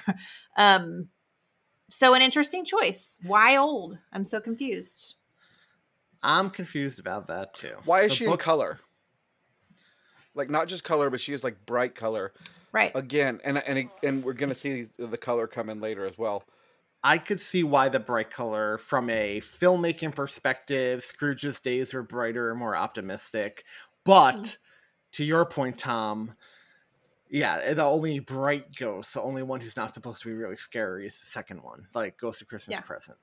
So an interesting choice. Why old? I'm so confused. I'm confused about that too. Why is she in color? Like not just color, but she is like bright color. Right. Again, and we're going to see the color come in later as well. I could see why the bright color from a filmmaking perspective, Scrooge's days were brighter and more optimistic. But to your point, Tom, yeah, the only bright ghost, the only one who's not supposed to be really scary is the second one, like Ghost of Christmas Present.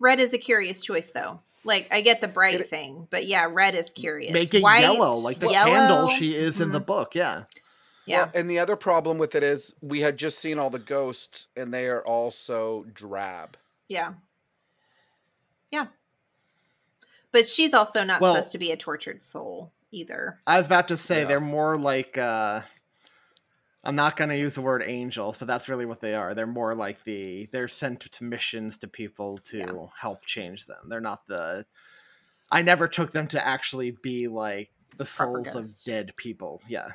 Red is a curious choice, though. Like, I get the bright thing, but yeah, red is curious. Make it yellow, like the candle she is in the book, yeah. Yeah. Well, and the other problem with it is we had just seen all the ghosts and they are all so drab. Yeah. Yeah. But she's also not supposed to be a tortured soul either. I was about to say they're more like, I'm not going to use the word angels, but that's really what they are. They're more like they're sent to missions to people to help change them. They're not I never took them to actually be like the souls of dead people. Yeah.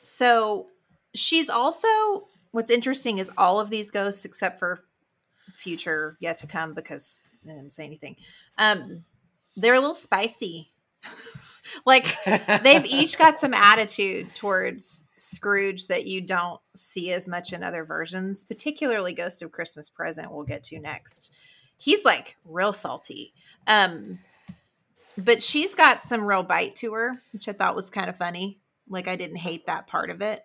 So she's also, what's interesting is all of these ghosts, except for future yet to come, because they didn't say anything. They're a little spicy. Like they've each got some attitude towards Scrooge that you don't see as much in other versions, particularly Ghost of Christmas Present we'll get to next. He's like real salty. But she's got some real bite to her, which I thought was kind of funny. Like I didn't hate that part of it.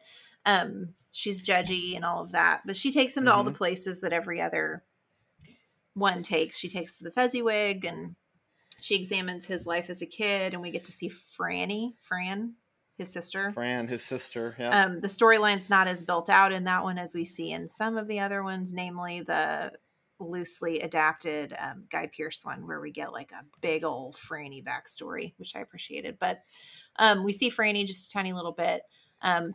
She's judgy and all of that, but she takes him to all the places that every other one takes. She takes to the Fezziwig, and she examines his life as a kid, and we get to see Fran, his sister. Yeah. The storyline's not as built out in that one as we see in some of the other ones, namely the loosely adapted Guy Pearce one, where we get like a big old Franny backstory, which I appreciated. But we see Franny just a tiny little bit.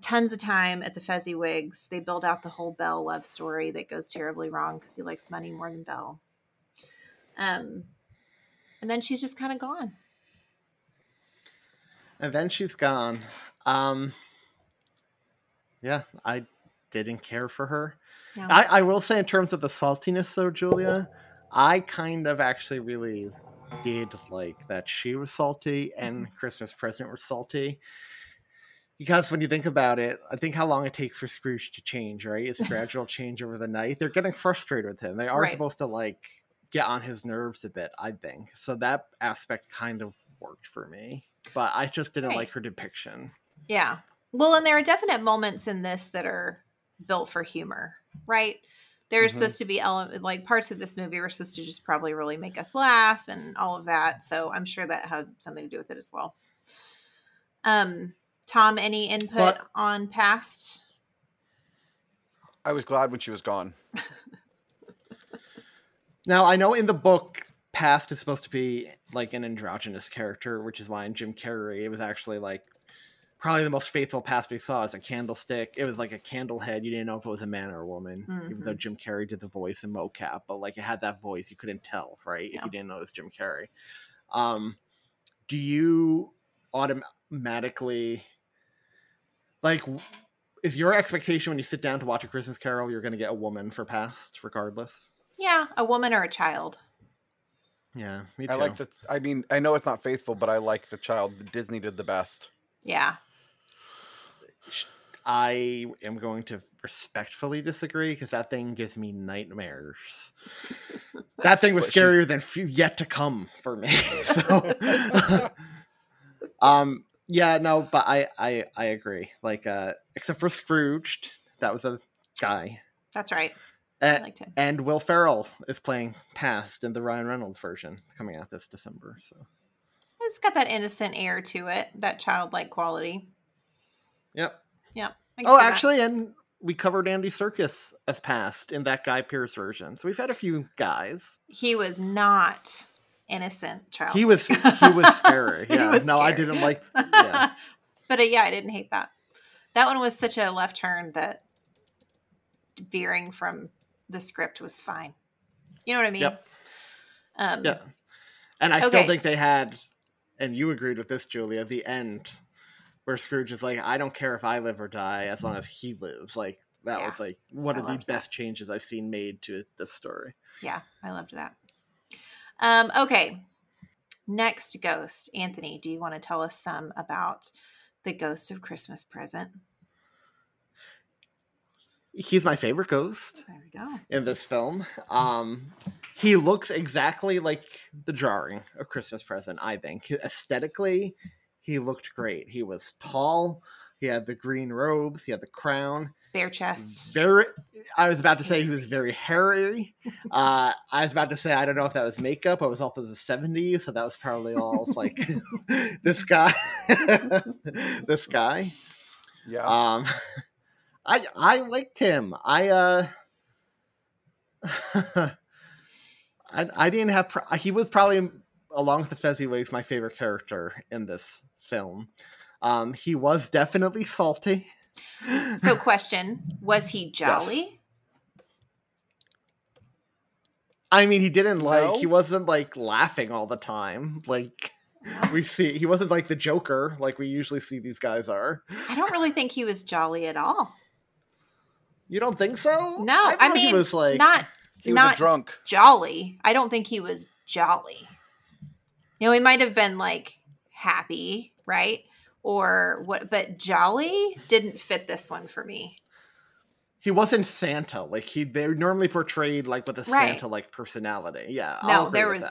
Tons of time at the Fezziwigs. They build out the whole Belle love story that goes terribly wrong because he likes money more than Belle. And then she's just kind of gone. Yeah, I didn't care for her. No. I will say, in terms of the saltiness, though, Julia, I kind of actually really did like that she was salty and Christmas Present were salty. Because when you think about it, I think how long it takes for Scrooge to change, right? It's a gradual change over the night. They're getting frustrated with him. They are supposed to, like, get on his nerves a bit, I think. So that aspect kind of worked for me. But I just didn't like her depiction. Yeah. Well, and there are definite moments in this that are built for humor, right? There's supposed to be like parts of this movie were supposed to just probably really make us laugh and all of that. So I'm sure that had something to do with it as well. Tom, any input on past? I was glad when she was gone. Now, I know in the book, past is supposed to be like an androgynous character, which is why in Jim Carrey, it was actually like probably the most faithful past we saw as a candlestick. It was like a candle head. You didn't know if it was a man or a woman, even though Jim Carrey did the voice in mocap. But like it had that voice. You couldn't tell, right? Yeah. If you didn't know it was Jim Carrey. Do you automatically... Like, is your expectation when you sit down to watch A Christmas Carol, you're going to get a woman for past, regardless? Yeah, a woman or a child. Yeah, me too. I mean, I know it's not faithful, but I like the child. Disney did the best. Yeah. I am going to respectfully disagree because that thing gives me nightmares. That thing was scarier than Few Yet to Come for me. So, yeah, no, but I agree. Like, except for Scrooged, that was a guy. That's right. I liked him. And Will Ferrell is playing past in the Ryan Reynolds version coming out this December. So it's got that innocent air to it, that childlike quality. Yep. Yep. Oh, actually, and we covered Andy Serkis as past in that Guy Pearce version. So we've had a few guys. He was not innocent child. He was scary. Yeah. I didn't like. Yeah. But yeah, I didn't hate that. That one was such a left turn that veering from the script was fine. You know what I mean? Yep. Yeah. And I still think they had, and you agreed with this, Julia, the end where Scrooge is like, I don't care if I live or die as long as he lives. Like that was like one of the best changes I've seen made to this story. Yeah. I loved that. Okay. Next ghost. Anthony, do you want to tell us some about the ghost of Christmas Present? He's my favorite ghost. There we go. In this film. He looks exactly like the drawing of Christmas Present, I think. Aesthetically, he looked great. He was tall. He had the green robes. He had the crown. Bare chest. I was about to say he was very hairy. I was about to say, I don't know if that was makeup. It was also the 70s, so that was probably all like this guy. Yeah. I liked him. I didn't have... he was probably, along with the Fezziwigs, my favorite character in this film. He was definitely salty. So question, was he jolly? Yes. I mean, he didn't he wasn't like laughing all the time. Like we see, he wasn't like the Joker, like we usually see these guys are. I don't really think he was jolly at all. You don't think so? No, I mean, he was like, he was a drunk. Jolly. I don't think he was jolly. You know, he might have been like happy, right? Or what, but jolly didn't fit this one for me. He wasn't Santa. Like they're normally portrayed like with a Santa-like personality. Yeah. No, there was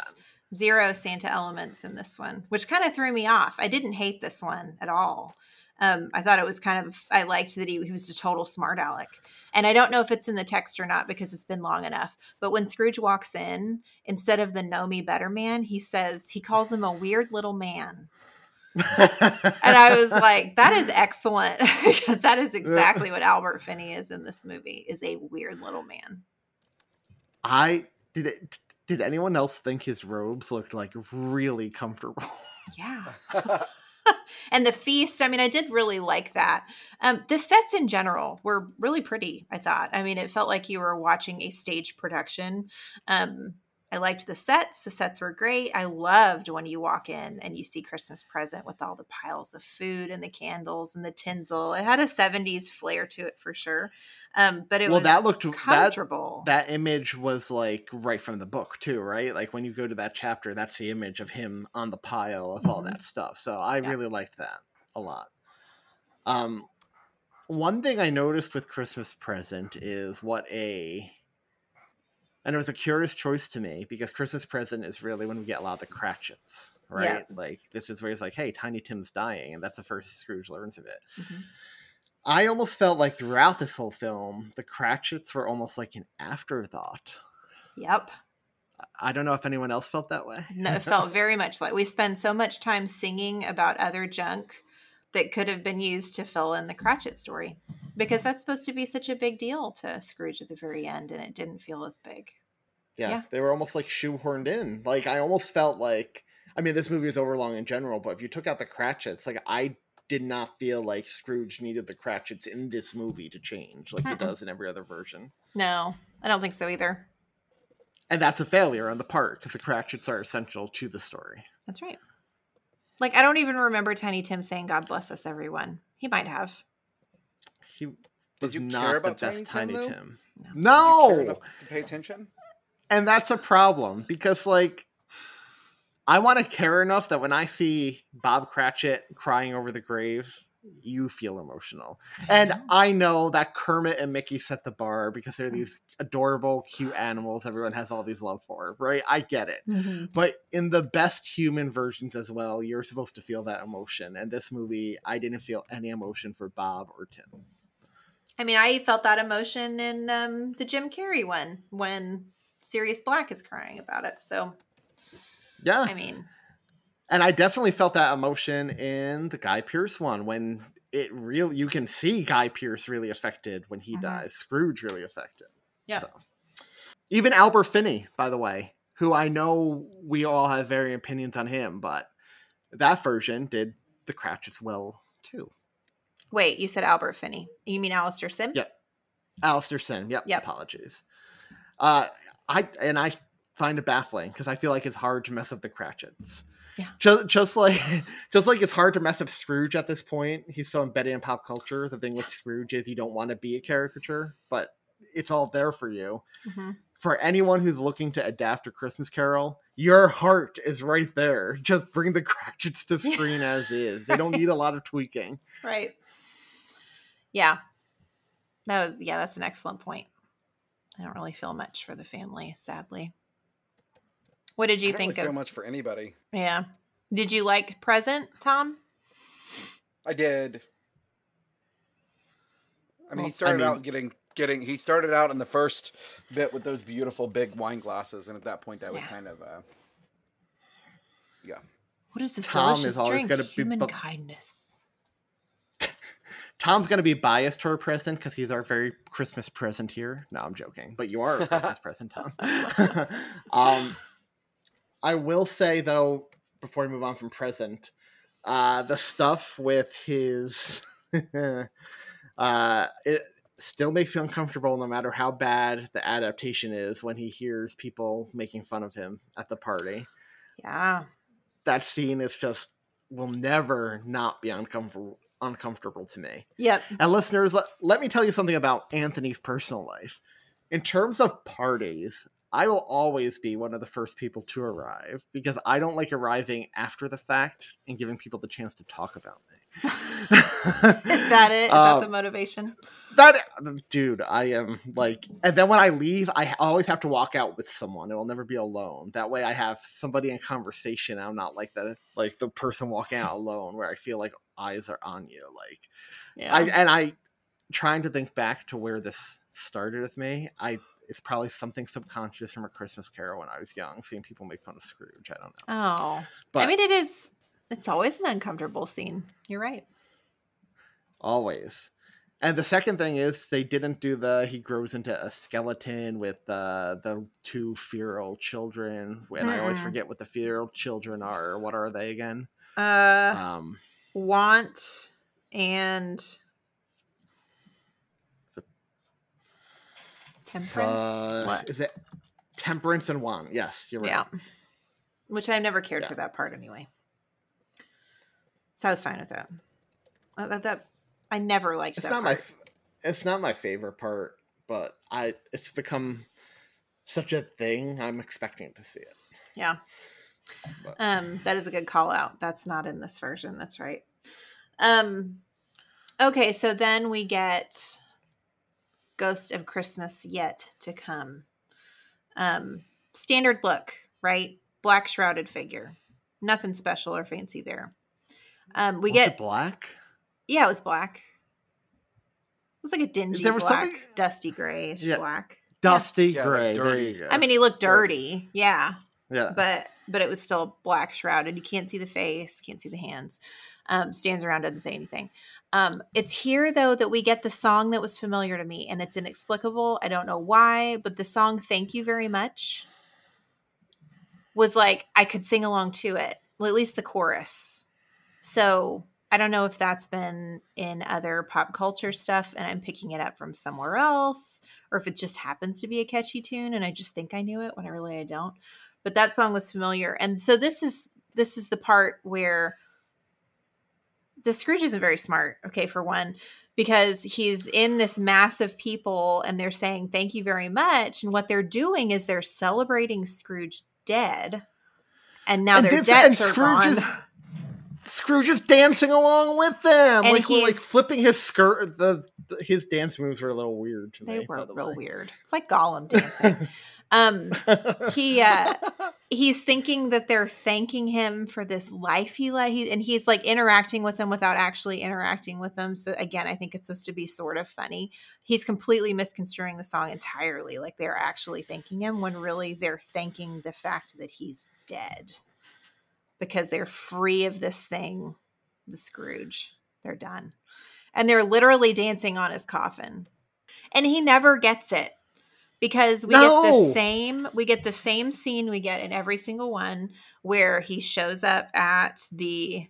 zero Santa elements in this one, which kind of threw me off. I didn't hate this one at all. I thought it was kind of, I liked that he was a total smart aleck. And I don't know if it's in the text or not because it's been long enough. But when Scrooge walks in, instead of the know me better man, he calls him a weird little man. And I was like, that is excellent, because that is exactly what Albert Finney is in this movie, is a weird little man. Did anyone else think his robes looked like really comfortable? Yeah. And the feast, I mean, I did really like that. The sets in general were really pretty, I thought. I mean, it felt like you were watching a stage production. I liked the sets. The sets were great. I loved when you walk in and you see Christmas Present with all the piles of food and the candles and the tinsel. It had a 70s flair to it for sure. But it was comfortable. That image was like right from the book too, right? Like when you go to that chapter, that's the image of him on the pile of all that stuff. So I really liked that a lot. One thing I noticed with Christmas Present is and it was a curious choice to me, because Christmas Present is really when we get a lot of the Cratchits, right? Yeah. Like, this is where he's like, hey, Tiny Tim's dying. And that's the first Scrooge learns of it. Mm-hmm. I almost felt like throughout this whole film, the Cratchits were almost like an afterthought. Yep. I don't know if anyone else felt that way. No, it felt very much like we spend so much time singing about other junk that could have been used to fill in the Cratchit story, because that's supposed to be such a big deal to Scrooge at the very end, and it didn't feel as big. Yeah. They were almost like shoehorned in. Like, I almost felt like, I mean, this movie is overlong in general, but if you took out the Cratchits, like, I did not feel like Scrooge needed the Cratchits in this movie to change like it does in every other version. No, I don't think so either. And that's a failure on the part, because the Cratchits are essential to the story. That's right. Like, I don't even remember Tiny Tim saying, God bless us, everyone. He might have. He was not the best Tiny Tim. No! Did you care enough to pay attention? And that's a problem, because, like, I want to care enough that when I see Bob Cratchit crying over the grave, you feel emotional. And I know that Kermit and Mickey set the bar, because they're these adorable, cute animals everyone has all these love for, right? I get it. Mm-hmm. But in the best human versions as well, you're supposed to feel that emotion. And this movie, I didn't feel any emotion for Bob or Tim. I mean, I felt that emotion in the Jim Carrey one, when Sirius Black is crying about it. So, yeah, I mean... And I definitely felt that emotion in the Guy Pearce one, when it really, you can see Guy Pearce really affected when he dies. Scrooge really affected. Yeah. So. Even Albert Finney, by the way, who I know we all have varying opinions on him, but that version did the Cratchits well too. Wait, you said Albert Finney. You mean Alistair Sim? Yeah. Alistair Sim. Yep. Apologies. I find it baffling, because I feel like it's hard to mess up the Cratchits. Yeah. Just like it's hard to mess up Scrooge at this point. He's so embedded in pop culture. The thing with Scrooge is you don't want to be a caricature, but it's all there for you. Mm-hmm. For anyone who's looking to adapt A Christmas Carol, your heart is right there. Just bring the Cratchits to screen as is. They don't need a lot of tweaking. Right. Yeah. That's an excellent point. I don't really feel much for the family, sadly. What did you think of? I don't really feel much for anybody. Yeah. Did you like Present, Tom? I did. I mean, he started out in the first bit with those beautiful big wine glasses, and at that point, that was kind of, yeah. What is this delicious drink? Human kindness. Tom's going to be biased toward Present, because he's our very Christmas present here. No, I'm joking, but you are a Christmas present, Tom. I will say, though, before we move on from Present, the stuff with his... it still makes me uncomfortable, no matter how bad the adaptation is, when he hears people making fun of him at the party. Yeah. That scene is just... will never not be uncomfortable to me. Yep. And listeners, let me tell you something about Anthony's personal life. In terms of parties... I will always be one of the first people to arrive, because I don't like arriving after the fact and giving people the chance to talk about me. Is that it? Is that the motivation? That, dude, I am like, and then when I leave, I always have to walk out with someone. It will never be alone. That way I have somebody in conversation. I'm not like the person walking out alone where I feel like eyes are on you. Like, yeah. I trying to think back to where this started with me. It's probably something subconscious from A Christmas Carol when I was young, seeing people make fun of Scrooge. I don't know. Oh, but I mean, it's always an uncomfortable scene. You're right. Always. And the second thing is they didn't do he grows into a skeleton with the two feral children. And I always forget what the feral children are. Or what are they again? Want and Temperance. What? Is it Temperance and Want? Yes, you're right. Yeah. Which I've never cared for that part anyway. So I was fine with that. I never liked that part. It's not my favorite part, but it's become such a thing. I'm expecting to see it. Yeah. But. That is a good call out. That's not in this version. That's right. Okay, so then we get Ghost of Christmas Yet to Come. Standard look, right? Black shrouded figure. Nothing special or fancy there. It black? Yeah, it was black. It was like a dingy black, something... dusty grayish black. Dusty gray. Like dirty. There you go. I mean, he looked dirty. Yeah. Yeah. But it was still black shrouded. You can't see the face, can't see the hands. Stands around, doesn't say anything. It's here, though, that we get the song that was familiar to me, and it's inexplicable. I don't know why, but the song Thank You Very Much was like, I could sing along to it. Well, at least the chorus. So I don't know if that's been in other pop culture stuff and I'm picking it up from somewhere else, or if it just happens to be a catchy tune and I just think I knew it when I don't. But that song was familiar. And so this is the part where the Scrooge isn't very smart, okay, for one, because he's in this mass of people and they're saying thank you very much. And what they're doing is they're celebrating Scrooge dead. And now their debts are gone. Scrooge is dancing along with them, and like flipping his skirt. His dance moves were a little weird to me. They were real weird. It's like Gollum dancing. He's thinking that they're thanking him for this life he led, and he's like interacting with them without actually interacting with them. So again, I think it's supposed to be sort of funny. He's completely misconstruing the song entirely. Like they're actually thanking him when really they're thanking the fact that he's dead. Because they're free of this thing, the Scrooge. They're done. And they're literally dancing on his coffin. And he never gets it. Because we get the same scene we get in every single one where he shows up at the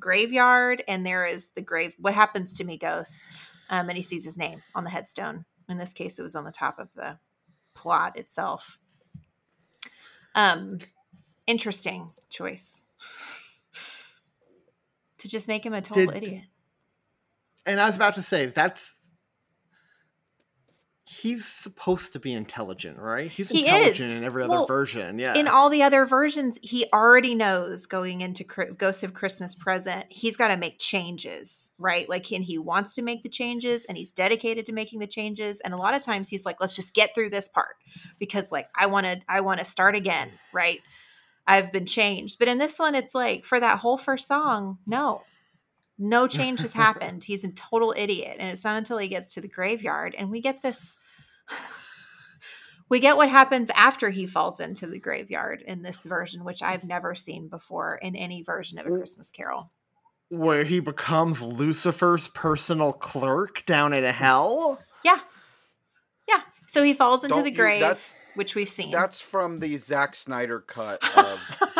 graveyard and there is the grave. What happens to me, ghost? And he sees his name on the headstone. In this case, it was on the top of the plot itself. Interesting choice to just make him a total idiot. And I was about to say, he's supposed to be intelligent, right? He is. In every other version. Yeah. In all the other versions, he already knows going into Ghost of Christmas Present, he's got to make changes, right? Like, and he wants to make the changes and he's dedicated to making the changes. And a lot of times he's like, let's just get through this part because like, I want to start again. Right. I've been changed. But in this one, it's like for that whole first song, no change has happened. He's a total idiot. And it's not until he gets to the graveyard and we get this. We get what happens after he falls into the graveyard in this version, which I've never seen before in any version of A Christmas Carol. Where he becomes Lucifer's personal clerk down in hell. Yeah. Yeah. So he falls into the grave. Which we've seen. That's from the Zack Snyder cut of Charles Dickens'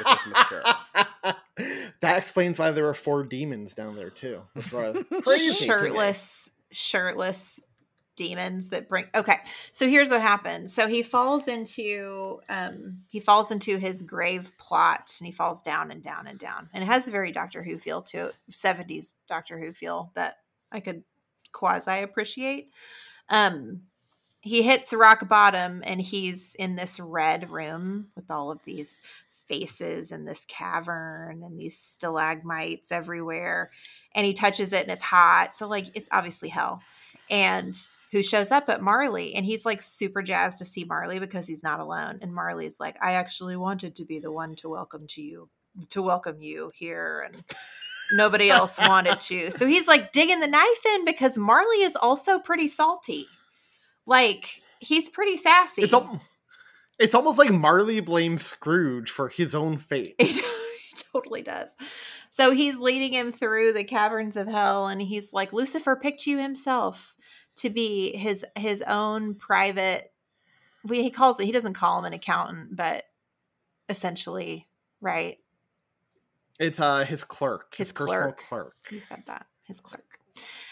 A Christmas Carol. That explains why there were 4 demons down there too. That's right. Shirtless demons that bring. Okay, so here's what happens. So he falls into his grave plot, and he falls down and down and down, and it has a very Doctor Who feel to it, 70s Doctor Who feel that I could quasi appreciate. He hits rock bottom and he's in this red room with all of these faces in this cavern and these stalagmites everywhere. And he touches it and it's hot. So like, it's obviously hell. And who shows up at Marley, and he's like super jazzed to see Marley because he's not alone. And Marley's like, I actually wanted to be the one to welcome you here. And nobody else wanted to. So he's like digging the knife in because Marley is also pretty salty. Like, he's pretty sassy. It's almost like Marley blames Scrooge for his own fate. It totally does. So he's leading him through the caverns of hell, and he's like, Lucifer picked you himself to be his own private, he calls it, he doesn't call him an accountant, but essentially, right? It's his clerk. His personal clerk. You said that. His clerk.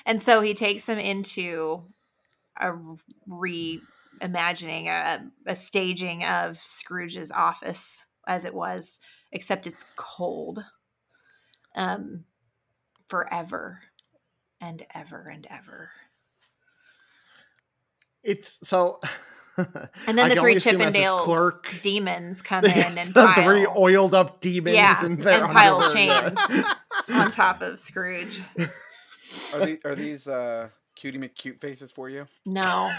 And so he takes him into a reimagining, a staging of Scrooge's office as it was, except it's cold forever and ever and ever. It's so... And then the three Chippendales demons come in and pile. The three oiled up demons and pile chains on top of Scrooge. Are these cutie McCute faces for you? No.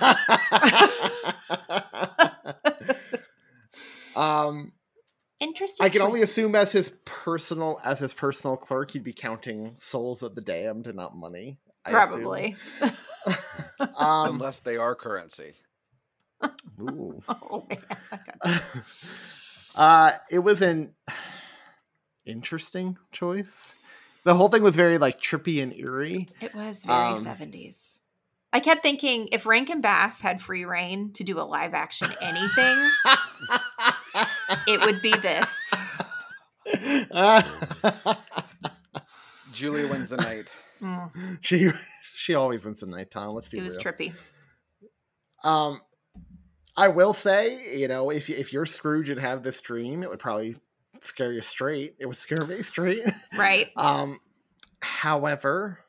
Interesting. I can only assume as his personal clerk, he'd be counting souls of the damned and not money. Probably. Unless they are currency. Ooh. Oh, man. It was an interesting choice. The whole thing was very like trippy and eerie. It was very 70s. I kept thinking, if Rankin Bass had free reign to do a live action anything, it would be this. Julia wins the night. Mm. She always wins the night, Tom. Let's be real. It was trippy. I will say, you know, if you're Scrooge and have this dream, it would probably scare you straight. It would scare me straight. Right. However,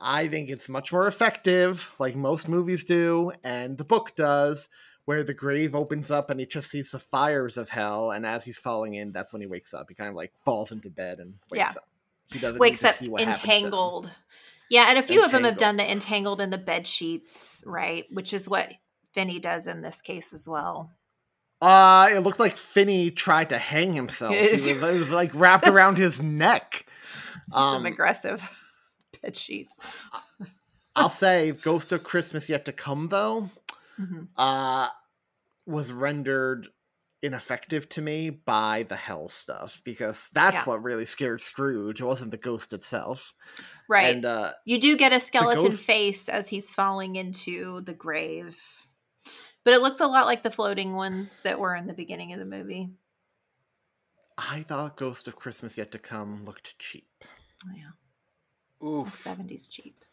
I think it's much more effective, like most movies do, and the book does, where the grave opens up and he just sees the fires of hell, and as he's falling in, that's when he wakes up. He kind of like falls into bed and wakes up. He doesn't wakes up see what entangled. Yeah, and a few of them have done the entangled in the bed sheets, right? Which is what Finney does in this case as well. It looked like Finney tried to hang himself. It was like wrapped around his neck. Some aggressive bed sheets. I'll say Ghost of Christmas Yet to Come, though, was rendered ineffective to me by the hell stuff, because that's what really scared Scrooge. It wasn't the ghost itself. Right. And you do get a skeleton face as he's falling into the grave. But it looks a lot like the floating ones that were in the beginning of the movie. I thought Ghost of Christmas Yet to Come looked cheap. Yeah. Oof. 70s cheap.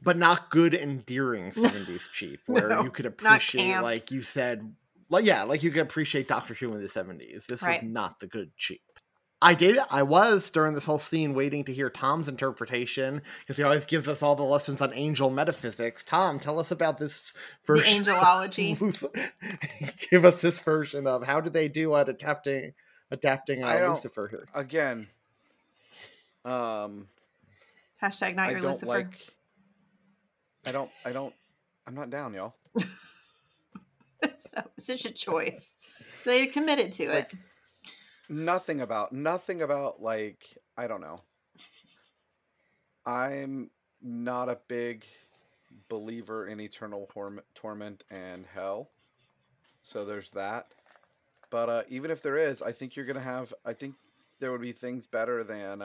But not good, endearing 70s cheap, where you could appreciate, like you said, like you could appreciate Doctor Who in the 70s. This was not the good cheap. I was during this whole scene waiting to hear Tom's interpretation, because he always gives us all the lessons on angel metaphysics. Tom, tell us about this version. The angelology. Give us this version of how do they do at adapting Lucifer here. Again. Hashtag not your Lucifer. I'm not down, y'all. It's such a choice. They committed to it. Nothing about like, I don't know. I'm not a big believer in eternal torment and hell. So there's that. But even if there is, I think there would be things better than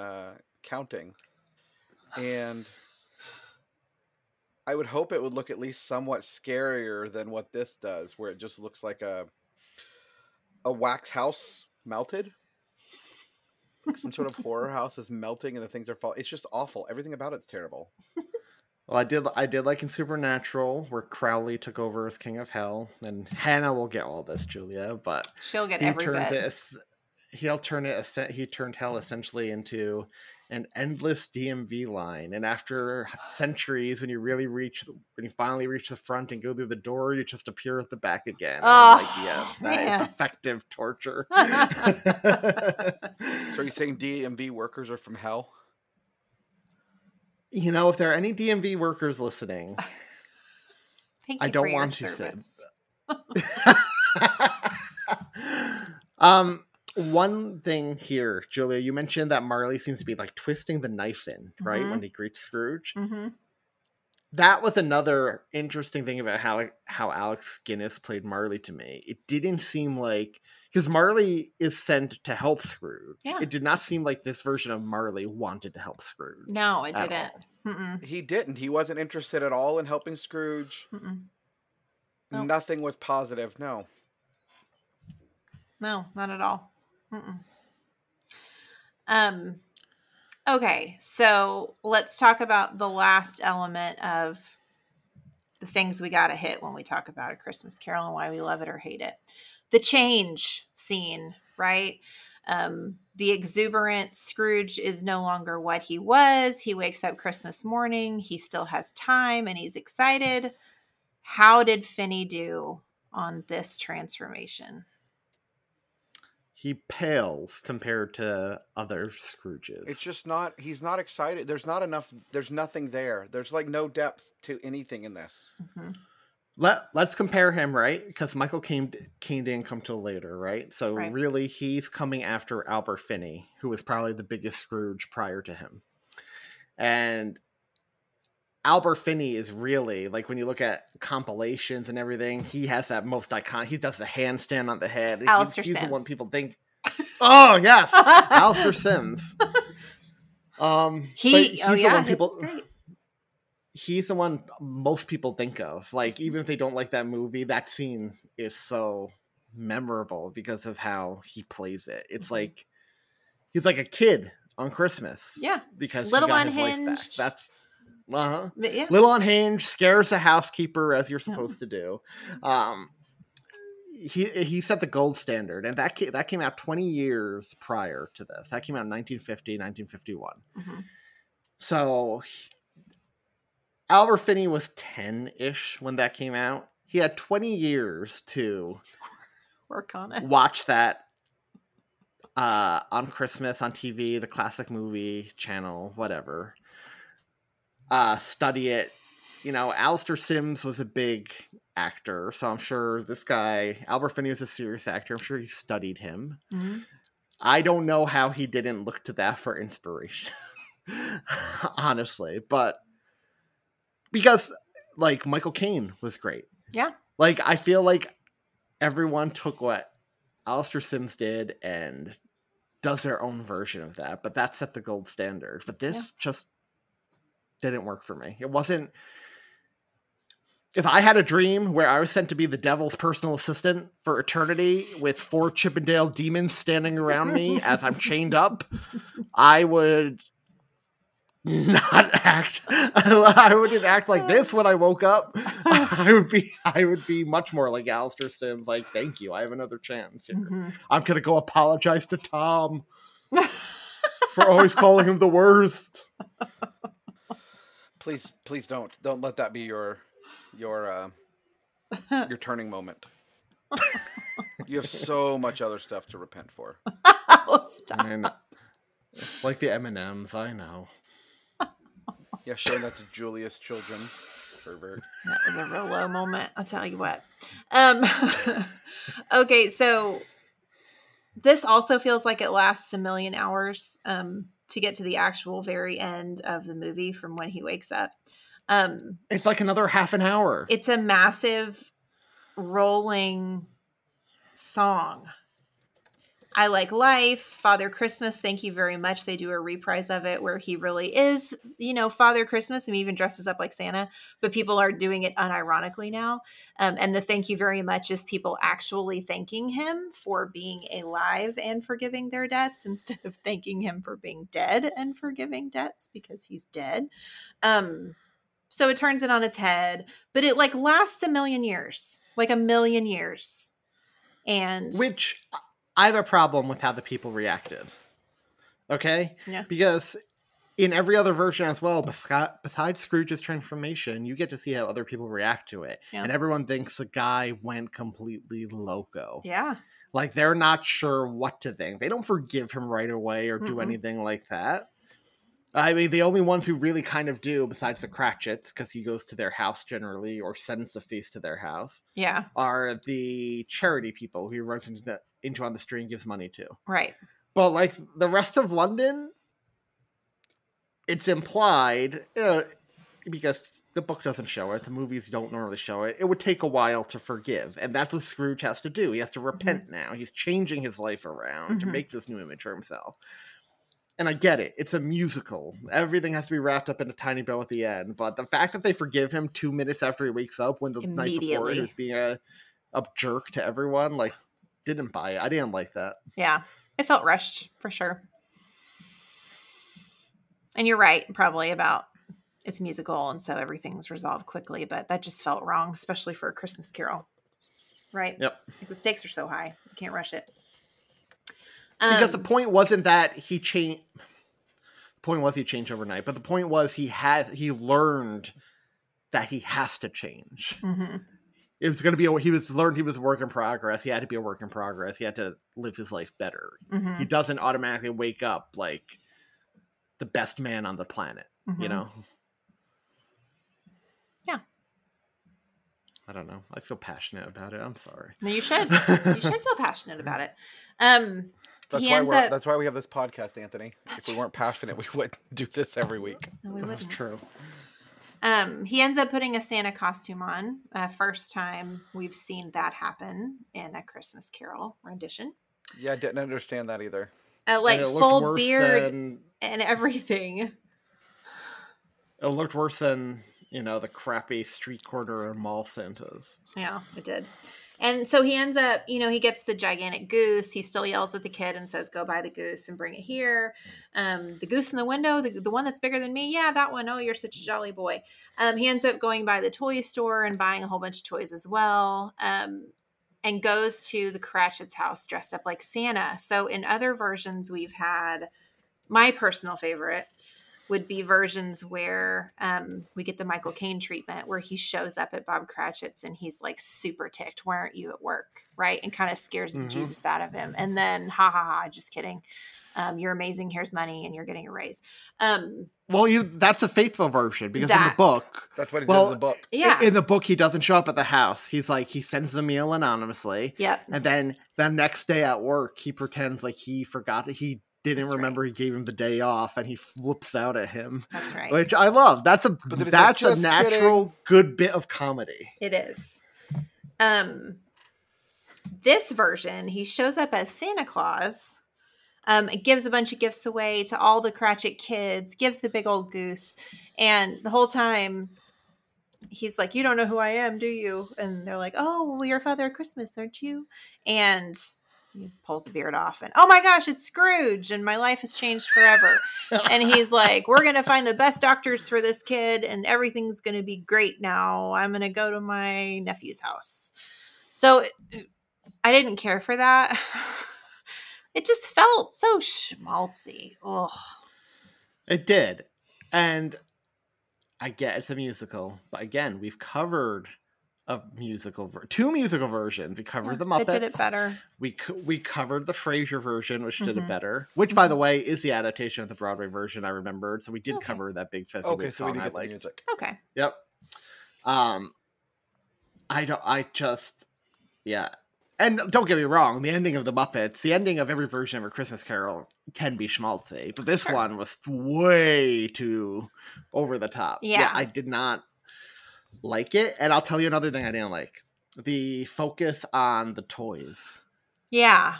counting. And I would hope it would look at least somewhat scarier than what this does, where it just looks like a wax house melted. Some sort of horror house is melting and the things are falling. It's just awful. Everything about it's terrible. Well, I did like in Supernatural, where Crowley took over as king of hell, and Hannah will get all this, Julia, but she'll get every bit. he turned hell essentially into an endless DMV line. And after centuries, when you finally reach the front and go through the door, you just appear at the back again. Oh, I'm like, yes, that is effective torture. So you're saying DMV workers are from hell? You know, if there are any DMV workers listening, I don't want to say. One thing here, Julia, you mentioned that Marley seems to be like twisting the knife in, right? Mm-hmm. When he greets Scrooge. Mm-hmm. That was another interesting thing about how Alec Guinness played Marley to me. It didn't seem like, because Marley is sent to help Scrooge. Yeah. It did not seem like this version of Marley wanted to help Scrooge. No, it didn't. Mm-mm. He didn't. He wasn't interested at all in helping Scrooge. Nope. Nothing was positive. No. No, not at all. Mm-mm. Okay, so let's talk about the last element of the things we gotta hit when we talk about A Christmas Carol and why we love it or hate it. The change scene, right? The exuberant Scrooge is no longer what he was. He wakes up Christmas morning. He still has time and he's excited. How did Finney do on this transformation? He pales compared to other Scrooges. It's just not, he's not excited. There's not enough, there's nothing there. There's like no depth to anything in this. Mm-hmm. Let's compare him, right? Because Michael Caine didn't come till later, right? So right. Really he's coming after Albert Finney, who was probably the biggest Scrooge prior to him. And Albert Finney is really, like, when you look at compilations and everything, he has that most iconic. He does the handstand on the head. Alistair Sims. He's the one people think. Oh, yes. Alistair Sims. He's the one most people think of. Like, even if they don't like that movie, that scene is so memorable because of how he plays it. It's like, he's like a kid on Christmas. Yeah. Because little he got unhinged. His life back. That's. Uh-huh. Yeah. Little unhinged, scares the housekeeper as you're supposed to do. He set the gold standard, and that came out 20 years prior to this. That came out in 1950, 1951. Mm-hmm. So Albert Finney was 10-ish when that came out. He had 20 years to work on it. Watch that on Christmas on TV, the classic movie channel, whatever. Study it. You know, Alistair Sims was a big actor, so I'm sure this guy, Albert Finney, was a serious actor. I'm sure he studied him. Mm-hmm. I don't know how he didn't look to that for inspiration, honestly. But because, like, Michael Caine was great. Yeah. Like, I feel like everyone took what Alistair Sims did and does their own version of that, but that set the gold standard. But this just didn't work for me. It wasn't. If I had a dream where I was sent to be the devil's personal assistant for eternity with 4 Chippendale demons standing around me as I'm chained up, I would not act. I wouldn't act like this when I woke up. I would be much more like Alistair Sims. Like, thank you, I have another chance. Mm-hmm. I'm gonna go apologize to Tom for always calling him the worst. Please don't let that be your turning moment. You have so much other stuff to repent for. Oh, stop. I mean, like the M&Ms, I know. Yeah, showing that to Julia's children. Pervert. That was a real low moment. I'll tell you what. Okay, so this also feels like it lasts a million hours. To get to the actual very end of the movie from when he wakes up. It's like another half an hour. It's a massive rolling song. I Like Life, Father Christmas, thank you very much. They do a reprise of it where he really is, you know, Father Christmas, and he even dresses up like Santa, but people are doing it unironically now. And the thank you very much is people actually thanking him for being alive and forgiving their debts instead of thanking him for being dead and forgiving debts because he's dead. So it turns it on its head, but it like lasts a million years, And which I have a problem with how the people reacted. Okay? Yeah. Because in every other version as well, besides Scrooge's transformation, you get to see how other people react to it. Yeah. And everyone thinks the guy went completely loco. Yeah. Like, they're not sure what to think. They don't forgive him right away or do anything like that. I mean, the only ones who really kind of do, besides the Cratchits, because he goes to their house generally or sends the feast to their house, yeah, are the charity people who he runs into on the street and gives money to. Right. But, like, the rest of London, it's implied, because the book doesn't show it, the movies don't normally show it, it would take a while to forgive. And that's what Scrooge has to do. He has to repent now. He's changing his life around to make this new image for himself. And I get it. It's a musical. Everything has to be wrapped up in a tiny bow at the end. But the fact that they forgive him 2 minutes after he wakes up, when the night before he was being a jerk to everyone, like, didn't buy it. I didn't like that. Yeah. It felt rushed, for sure. And you're right, probably, about it's musical, and so everything's resolved quickly. But that just felt wrong, especially for A Christmas Carol. Right? Yep. Like, the stakes are so high. You can't rush it. Because the point wasn't that he changed. The point was he changed overnight, but the point was he learned that he has to change. Mm-hmm. It was going to be he was a work in progress. He had to be a work in progress. He had to live his life better. Mm-hmm. He doesn't automatically wake up like the best man on the planet. Mm-hmm. You know? Yeah. I don't know. I feel passionate about it. I'm sorry. No, you should. You should feel passionate about it. That's why we have this podcast, Anthony. If we weren't passionate, we wouldn't do this every week. No, we wouldn't. That's true. He ends up putting a Santa costume on. First time we've seen that happen in A Christmas Carol rendition. Yeah, I didn't understand that either. Like, full beard and everything. It looked worse than, you know, the crappy street corner and mall Santas. Yeah, it did. And so he ends up, you know, he gets the gigantic goose. He still yells at the kid and says, go buy the goose and bring it here. The goose in the window, the one that's bigger than me. Yeah, that one. Oh, you're such a jolly boy. He ends up going by the toy store and buying a whole bunch of toys as well. And goes to the Cratchits' house dressed up like Santa. So in other versions we've had, my personal favorite would be versions where we get the Michael Caine treatment, where he shows up at Bob Cratchit's and he's like super ticked. Why aren't you at work? Right. And kind of scares the Jesus out of him. And then, ha ha ha, just kidding. You're amazing. Here's money. And you're getting a raise. That's a faithful version because in the book, that's what he does in the book. Yeah. In the book, he doesn't show up at the house. He's like, he sends the meal anonymously. Yep. And then the next day at work, he pretends like he forgot that he gave him the day off, and he flips out at him. That's right. Which I love. That's a natural good bit of comedy. It is. This version, he shows up as Santa Claus, gives a bunch of gifts away to all the Cratchit kids, gives the big old goose, and the whole time he's like, you don't know who I am, do you? And they're like, oh, well, you're Father of Christmas, aren't you? And he pulls the beard off and, oh my gosh, it's Scrooge and my life has changed forever. And he's like, we're going to find the best doctors for this kid and everything's going to be great now. I'm going to go to my nephew's house. So I didn't care for that. It just felt so schmaltzy. Ugh. It did. And I get it's a musical, but again, we've covered two musical versions. We covered the Muppets. It did it better. We covered the Frasier version, which did it better. Which, by the way, is the adaptation of the Broadway version I remembered. So we did cover that Big Fizzy song we did get the music. Okay. Yep. And don't get me wrong, the ending of the Muppets, the ending of every version of A Christmas Carol can be schmaltzy, but this one was way too over the top. Yeah I did not like it. And I'll tell you another thing I didn't like: the focus on the toys. Yeah,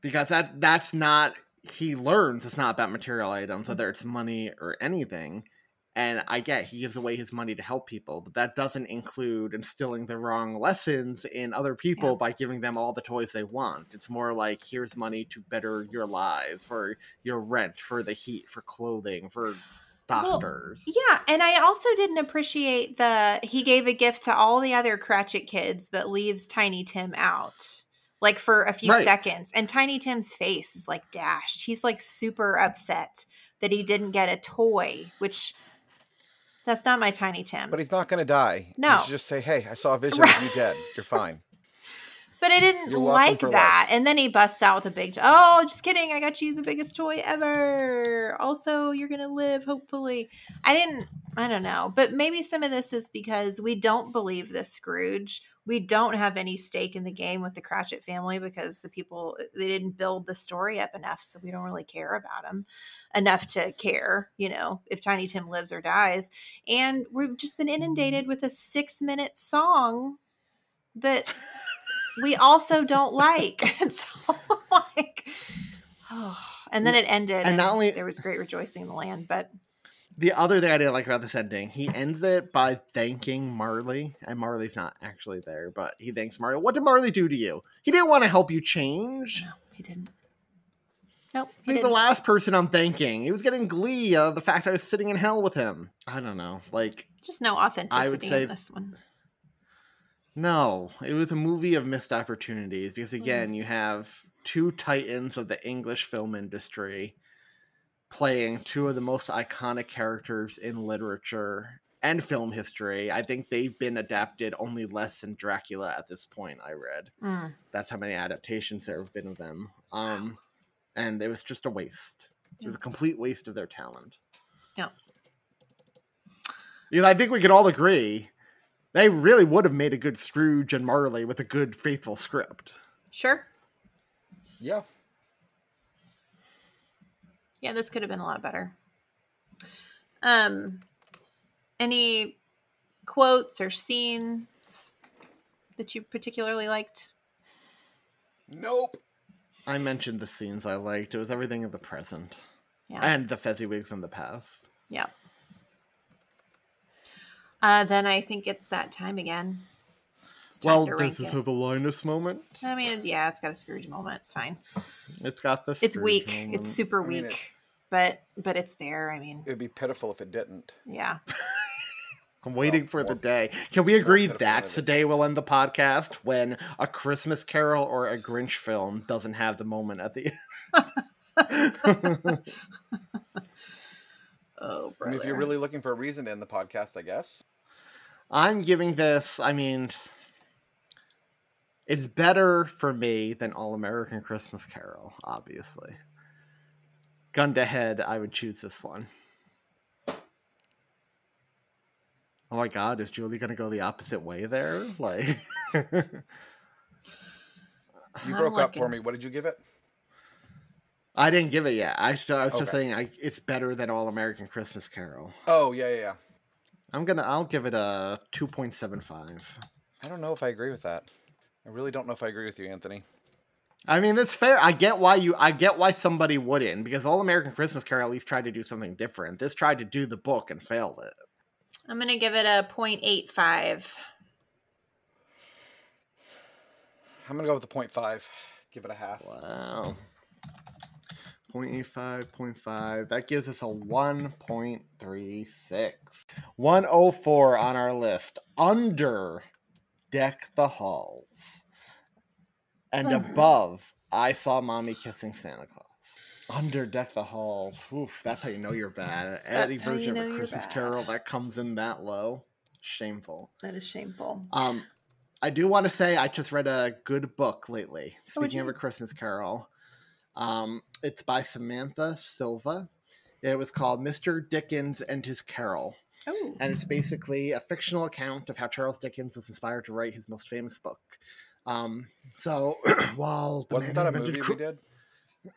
because that's not, he learns it's not about material items, whether it's money or anything. And I get he gives away his money to help people, but that doesn't include instilling the wrong lessons in other people by giving them all the toys they want. It's more like, here's money to better your lives, for your rent, for the heat, for clothing, for doctors. Well, yeah, and I also didn't appreciate he gave a gift to all the other Cratchit kids, but leaves Tiny Tim out. like for a few seconds. And Tiny Tim's face is like dashed. He's like super upset that he didn't get a toy, which that's not my Tiny Tim. But he's not going to die. No. You should just say, hey, I saw a vision of you dead. You're fine. But I didn't like that. Life. And then he busts out with a big, oh, just kidding. I got you the biggest toy ever. Also, you're going to live, hopefully. I don't know. But maybe some of this is because we don't believe this Scrooge. We don't have any stake in the game with the Cratchit family because the people, they didn't build the story up enough. So we don't really care about them enough to care, you know, if Tiny Tim lives or dies. And we've just been inundated with a 6-minute song that... we also don't like. And so like, oh. And then it ended, and not only there was great rejoicing in the land, but the other thing I didn't like about this ending, he ends it by thanking Marley, and Marley's not actually there, but he thanks Marley. What did Marley do to you? He didn't want to help you change. No, he didn't. Nope. He didn't. The last person I'm thanking, he was getting glee of the fact I was sitting in hell with him. I don't know, like just no authenticity, I would say, in this one. No, it was a movie of missed opportunities because, again, you have two titans of the English film industry playing two of the most iconic characters in literature and film history. I think they've been adapted only less than Dracula at this point, I read. Mm. That's how many adaptations there have been of them. And it was just a waste. It was a complete waste of their talent. Yeah. You know, I think we could all agree... they really would have made a good Scrooge and Marley with a good, faithful script. Sure. Yeah. Yeah, this could have been a lot better. Any quotes or scenes that you particularly liked? Nope. I mentioned the scenes I liked. It was everything in the present. Yeah. And the Fezziwigs in the past. Yeah. Then I think it's that time again. Well, does this have a Linus moment? I mean, yeah, it's got a Scrooge moment. It's fine. It's got the Scrooge It's weak. Moment. It's super weak. I mean, but it's there. I mean, it would be pitiful if it didn't. Yeah. I'm waiting for the day. Can we agree that's the day we'll end the podcast when A Christmas Carol or a Grinch film doesn't have the moment at the end? Oh, brother. I mean, if you're really looking for a reason to end the podcast, I guess. I'm giving this, I mean, it's better for me than All American Christmas Carol, obviously. Gun to head, I would choose this one. Oh my God, is Julie going to go the opposite way there? Like, you broke up for me. What did you give it? I didn't give it yet. I was just saying it's better than All American Christmas Carol. Oh, yeah. I'll give it a 2.75. I don't know if I agree with that. I really don't know if I agree with you, Anthony. I mean, that's fair. I get why somebody wouldn't, because All American Christmas Carol at least tried to do something different. This tried to do the book and failed it. I'm going to give it a 0.85. I'm going to go with the 0.5. Give it a half. Wow. 0.85, 0.5. That gives us a 1.36. 104 on our list. Under Deck the Halls. And above, I Saw Mommy Kissing Santa Claus. Under Deck the Halls. Oof, that's how you know you're bad. Any version of A Christmas Carol that comes in that low. Shameful. That is shameful. I do want to say I just read a good book lately. Speaking of A Christmas Carol. It's by Samantha Silva. It was called Mr. Dickens and His Carol. Oh. And it's basically a fictional account of how Charles Dickens was inspired to write his most famous book. Wasn't that a movie we did?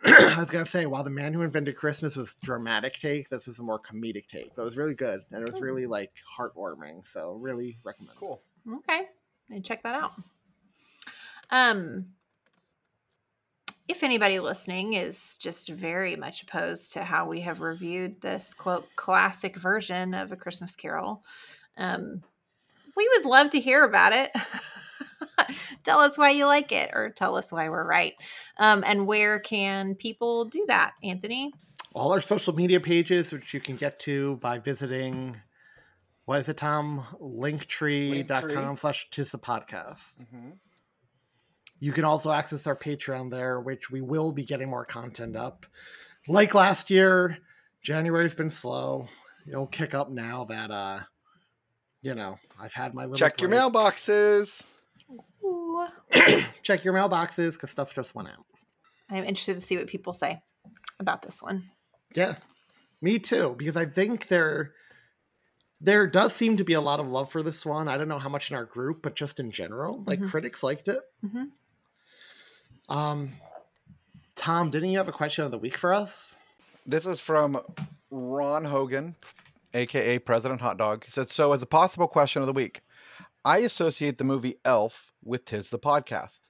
I was going to say, while The Man Who Invented Christmas was a dramatic take, this was a more comedic take. But it was really good. And it was really, like, heartwarming. So, really recommend it. Cool. Okay. And check that out. If anybody listening is just very much opposed to how we have reviewed this, quote, classic version of A Christmas Carol, we would love to hear about it. Tell us why you like it, or tell us why we're right. And where can people do that, Anthony? All our social media pages, which you can get to by visiting, what is it, Tom? Linktree.com/tisthepodcast. Mm-hmm. You can also access our Patreon there, which we will be getting more content up. Like last year, January's been slow. It'll kick up now that, you know, I've had my little check break. Your mailboxes. Check your mailboxes because stuff just went out. I'm interested to see what people say about this one. Yeah, me too, because I think there does seem to be a lot of love for this one. I don't know how much in our group, but just in general, like critics liked it. Mm-hmm. Tom, didn't you have a question of the week for us? This is from Ron Hogan, a.k.a. President Hot Dog. He said, so as a possible question of the week, I associate the movie Elf with 'Tis the Podcast.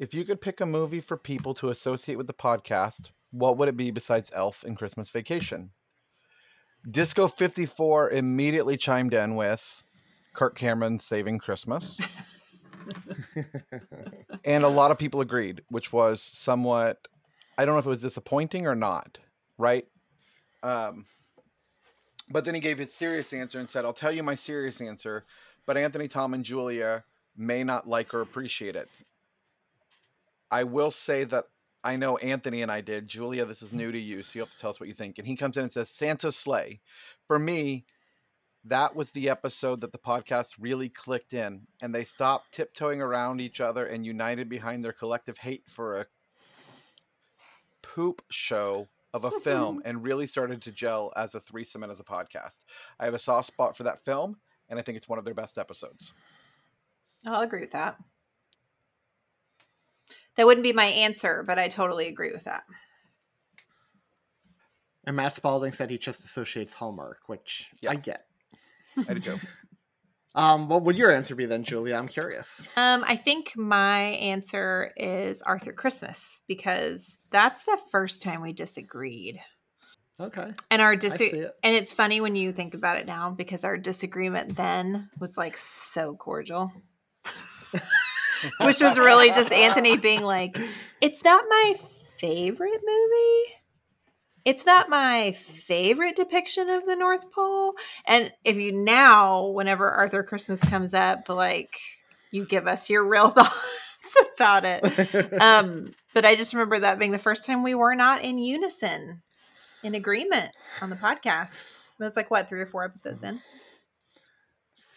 If you could pick a movie for people to associate with the podcast, what would it be besides Elf and Christmas Vacation? Disco 54 immediately chimed in with Kirk Cameron's Saving Christmas. And a lot of people agreed, which was somewhat, I don't know if it was disappointing or not, right? But then he gave his serious answer and said, I'll tell you my serious answer, but Anthony, Tom, and Julia may not like or appreciate it. I will say that I know Anthony and I did. Julia, this is new to you, so you have to tell us what you think. And he comes in and says, Santa's Sleigh. For me, that was the episode that the podcast really clicked in, and they stopped tiptoeing around each other and united behind their collective hate for a poop show of a film and really started to gel as a threesome and as a podcast. I have a soft spot for that film, and I think it's one of their best episodes. I'll agree with that. That wouldn't be my answer, but I totally agree with that. And Matt Spalding said he just associates Hallmark, which I get. I do too. What would your answer be then, Julia? I'm curious. I think my answer is Arthur Christmas, because that's the first time we disagreed. Okay. And and it's funny when you think about it now, because our disagreement then was like so cordial. Which was really just Anthony being like, it's not my favorite movie. It's not my favorite depiction of the North Pole. And if you now, whenever Arthur Christmas comes up, like you give us your real thoughts about it. But I just remember that being the first time we were not in unison, in agreement on the podcast. That's like, what, 3 or 4 episodes in?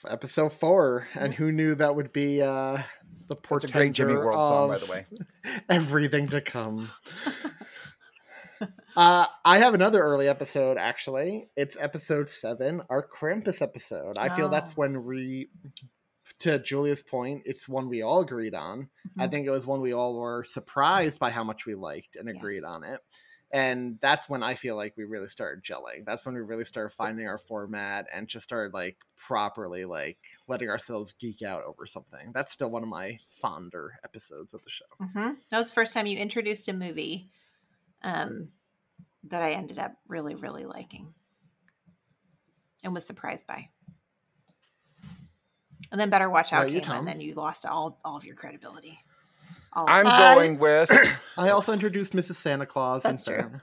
Episode 4. And who knew that would be... the portender. That's a great Jimmy World song, by the way. Everything to come. I have another early episode, actually. It's episode 7, our Krampus episode. I feel that's when to Julia's point, it's one we all agreed on. Mm-hmm. I think it was one we all were surprised by how much we liked and agreed on it. And that's when I feel like we really started gelling. That's when we really started finding our format and just started like properly like letting ourselves geek out over something. That's still one of my fonder episodes of the show. Mm-hmm. That was the first time you introduced a movie that I ended up really, really liking and was surprised by. And then Better Watch Out came, and then you lost all of your credibility. I'm going with... I also introduced Mrs. Santa Claus. That's true.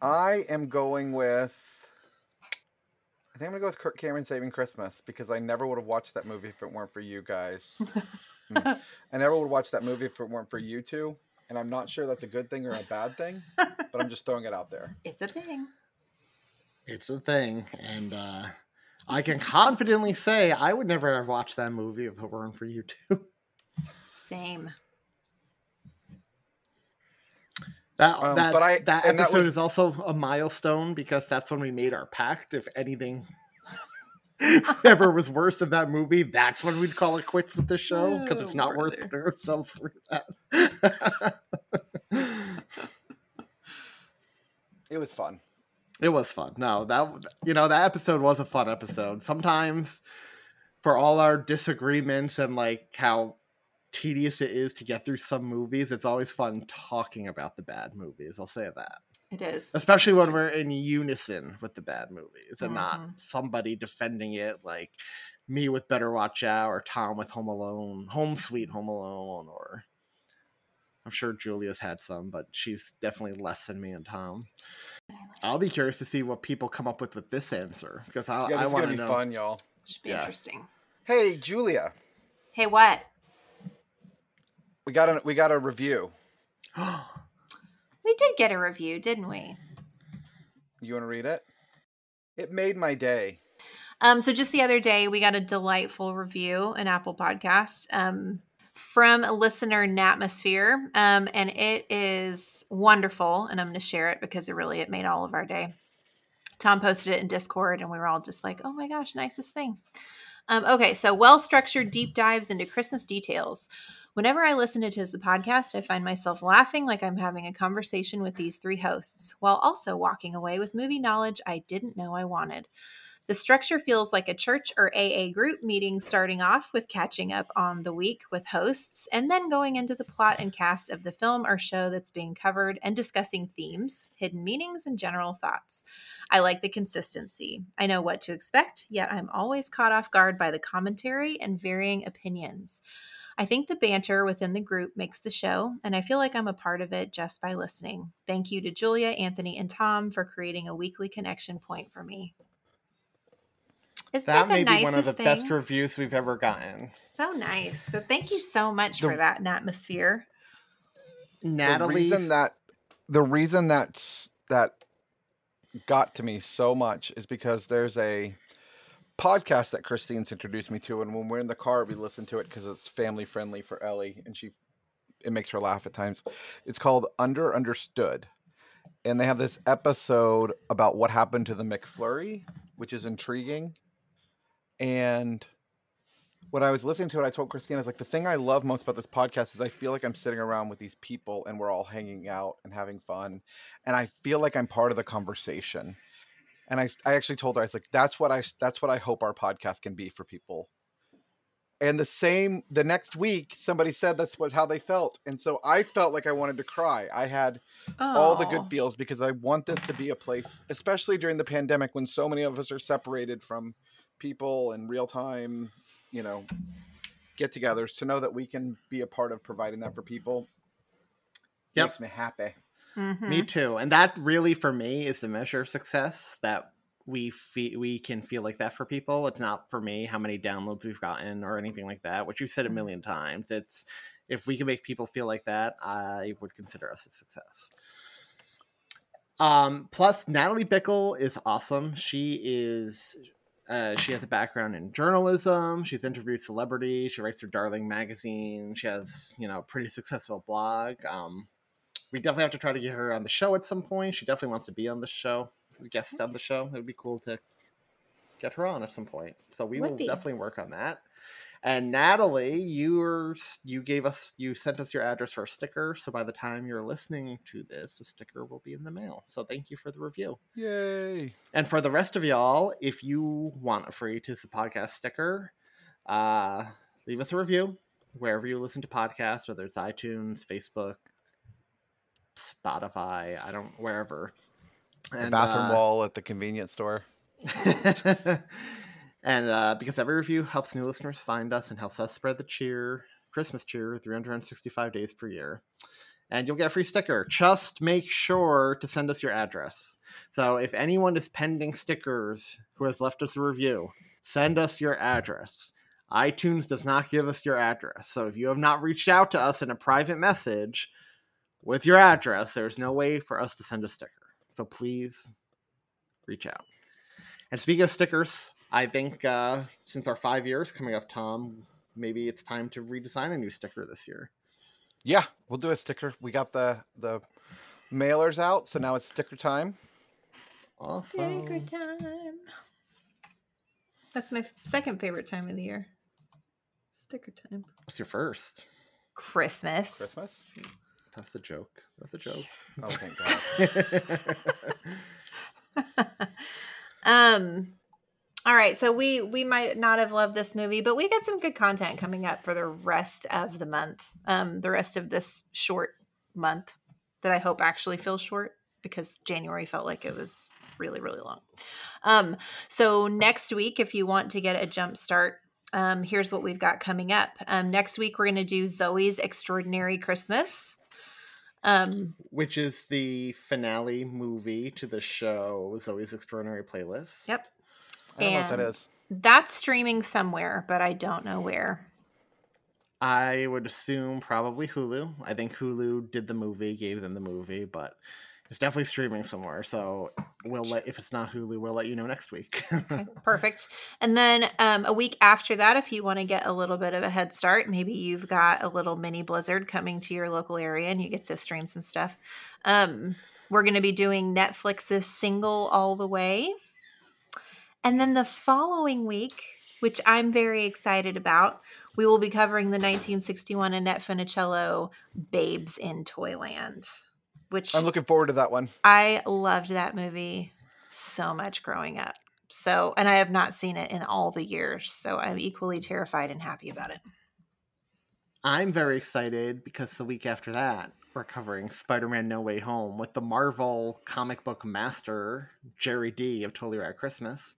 I am going with... I think I'm going to go with Kirk Cameron Saving Christmas, because I never would have watched that movie if it weren't for you guys. I never would have watched that movie if it weren't for you two, and I'm not sure that's a good thing or a bad thing, but I'm just throwing it out there. It's a thing. It's a thing, and... I can confidently say I would never have watched that movie if it weren't for you two. Same. That episode is also a milestone, because that's when we made our pact. If anything ever was worse in that movie, that's when we'd call it quits with this show, because it's not worth putting ourselves through that. It was fun. It was fun. No, that episode was a fun episode. Sometimes for all our disagreements and like how tedious it is to get through some movies, it's always fun talking about the bad movies. I'll say that. It is. Especially when we're in unison with the bad movies and not somebody defending it, like me with Better Watch Out or Tom with Home Sweet Home Alone, or I'm sure Julia's had some, but she's definitely less than me and Tom. I'll be curious to see what people come up with this answer, because I want to know. This is going to be fun, y'all. Should be interesting. Hey, Julia. Hey, what? We got a review. We did get a review, didn't we? You want to read it? It made my day. So just the other day, we got a delightful review, an Apple podcast, from a listener in Atmosphere. And it is wonderful. And I'm going to share it because it made all of our day. Tom posted it in Discord and we were all just like, oh my gosh, nicest thing. Okay. So well-structured deep dives into Christmas details. Whenever I listen to 'Tis the Podcast, I find myself laughing like I'm having a conversation with these three hosts while also walking away with movie knowledge I didn't know I wanted. The structure feels like a church or AA group meeting, starting off with catching up on the week with hosts and then going into the plot and cast of the film or show that's being covered and discussing themes, hidden meanings, and general thoughts. I like the consistency. I know what to expect, yet I'm always caught off guard by the commentary and varying opinions. I think the banter within the group makes the show, and I feel like I'm a part of it just by listening. Thank you to Julia, Anthony, and Tom for creating a weekly connection point for me. Isn't that may be one of the best reviews we've ever gotten. So nice. So thank you so much for that, Natmosphere. Natalie. The reason that got to me so much is because there's a podcast that Christine's introduced me to, and when we're in the car we listen to it because it's family friendly for Ellie, and it makes her laugh at times. It's called Understood, and they have this episode about what happened to the McFlurry, which is intriguing. And when I was listening to it, I told Christine, I was like, the thing I love most about this podcast is I feel like I'm sitting around with these people and we're all hanging out and having fun, and I feel like I'm part of the conversation. And I actually told her, I was like, that's what I hope our podcast can be for people. And the next week, somebody said that's how they felt. And so I felt like I wanted to cry. I had all the good feels because I want this to be a place, especially during the pandemic when so many of us are separated from people and real time, get-togethers, to know that we can be a part of providing that for people. Yep. Makes me happy. Mm-hmm. Me too. And that really, for me, is the measure of success, that we can feel like that for people. It's not for me how many downloads we've gotten or anything like that, which you've said a million times. It's if we can make people feel like that, I would consider us a success. Plus, Natalie Bickle is awesome. She has a background in journalism. She's interviewed celebrities. She writes her Darling magazine. She has, a pretty successful blog. We definitely have to try to get her on the show at some point. She definitely wants to be on the show, guest on the show. It would be cool to get her on at some point. So we will definitely work on that. And Natalie, you sent us your address for a sticker. So by the time you're listening to this, the sticker will be in the mail. So thank you for the review. Yay! And for the rest of y'all, if you want a free 'Tis the Podcast sticker, leave us a review wherever you listen to podcasts, whether it's iTunes, Facebook, Spotify, wherever. And the bathroom wall at the convenience store. And because every review helps new listeners find us and helps us spread the Christmas cheer, 365 days per year. And you'll get a free sticker. Just make sure to send us your address. So if anyone is pending stickers who has left us a review, send us your address. iTunes does not give us your address. So if you have not reached out to us in a private message with your address, there's no way for us to send a sticker. So please reach out. And speaking of stickers, I think since our 5 years coming up, Tom, maybe it's time to redesign a new sticker this year. Yeah, we'll do a sticker. We got the mailers out, so now it's sticker time. Awesome. Sticker time. That's my second favorite time of the year. Sticker time. What's your first? Christmas. That's a joke. Oh, thank God. All right. So we might not have loved this movie, but we got some good content coming up for the rest of the month. The rest of this short month that I hope actually feels short, because January felt like it was really, really long. So next week, if you want to get a jump start, here's what we've got coming up. Next week, we're going to do Zoe's Extraordinary Christmas, which is the finale movie to the show Zoe's Extraordinary Playlist. Yep. I don't know what that is. That's streaming somewhere, but I don't know where. I would assume probably Hulu. I think Hulu did the movie, gave them the movie, but it's definitely streaming somewhere. So if it's not Hulu, we'll let you know next week. Okay, perfect. And then a week after that, if you want to get a little bit of a head start, maybe you've got a little mini blizzard coming to your local area and you get to stream some stuff. We're going to be doing Netflix's Single All the Way. And then the following week, which I'm very excited about, we will be covering the 1961 Annette Funicello Babes in Toyland, which I'm looking forward to that one. I loved that movie so much growing up. So, and I have not seen it in all the years. So I'm equally terrified and happy about it. I'm very excited because the week after that, we're covering Spider-Man No Way Home with the Marvel comic book master, Jerry D of Totally Rad Christmas.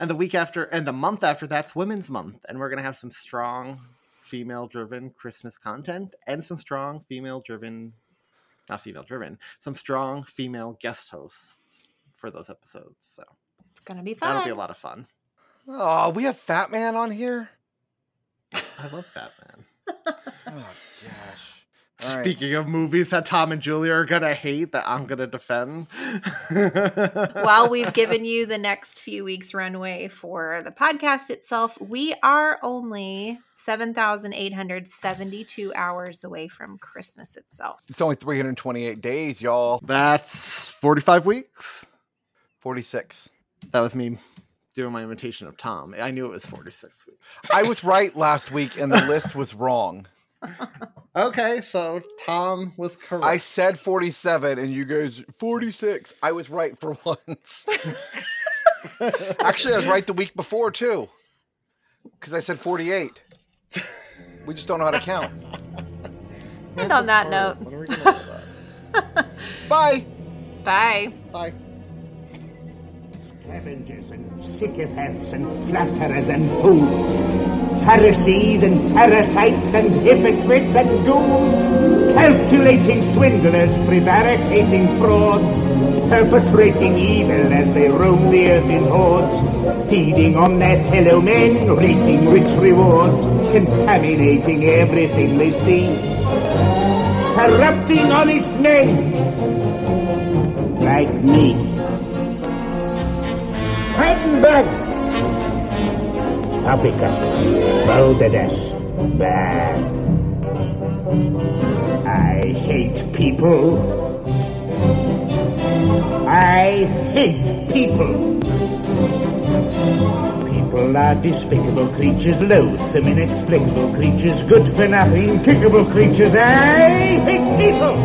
And the week after, and the month after that's Women's Month. And we're going to have some strong female-driven Christmas content and some strong female-driven, not female-driven, some strong female guest hosts for those episodes. So it's going to be fun. That'll be a lot of fun. Oh, we have Fat Man on here? I love Fat Man. Oh, gosh. All Speaking of movies that Tom and Julia are going to hate that I'm going to defend. While we've given you the next few weeks runway for the podcast itself, we are only 7,872 hours away from Christmas itself. It's only 328 days, y'all. That's 45 weeks? 46. That was me doing my imitation of Tom. I knew it was 46 weeks. I was right last week and the list was wrong. Okay, so Tom was correct. I said 47 and you guys 46. I was right for once. Actually, I was right the week before too, because I said 48. We just don't know how to count. And on that note, what are we gonna do about that? Bye. Bye. Bye. Scavengers and sycophants and flatterers and fools, Pharisees and parasites and hypocrites and ghouls, calculating swindlers, prevaricating frauds, perpetrating evil as they roam the earth in hordes, feeding on their fellow men, reaping rich rewards, contaminating everything they see, corrupting honest men like me. Hattenberg, Africa, Balderdash, bad. I hate people. I hate people. People are despicable creatures, loathsome, inexplicable creatures, good for nothing, kickable creatures. I hate people.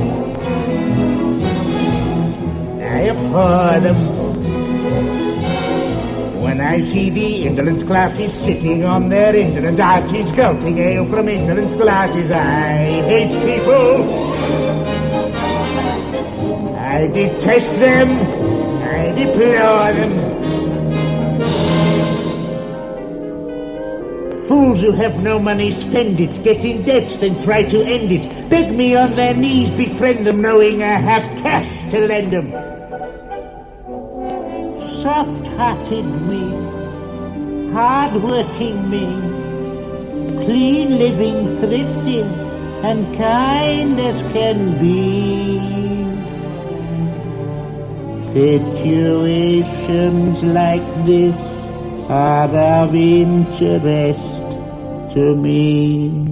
I abhor them. When I see the indolent classes sitting on their indolent asses, gulping ale from indolent glasses, I hate people. I detest them. I deplore them. Fools who have no money spend it, get in debt, then try to end it. Beg me on their knees, befriend them, knowing I have cash to lend them. Soft-hearted me, hard-working me, clean living, thrifty, and kind as can be. Situations like this are of interest to me.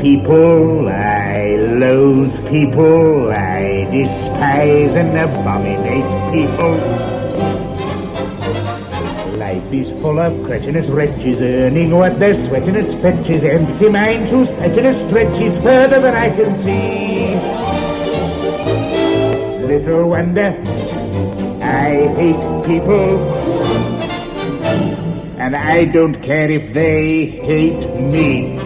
People, I loathe people, I despise and abominate people. Life is full of cretinous wretches, earning what their sweatiness fetches, empty minds whose pettiness stretches further than I can see. Little wonder, I hate people, and I don't care if they hate me.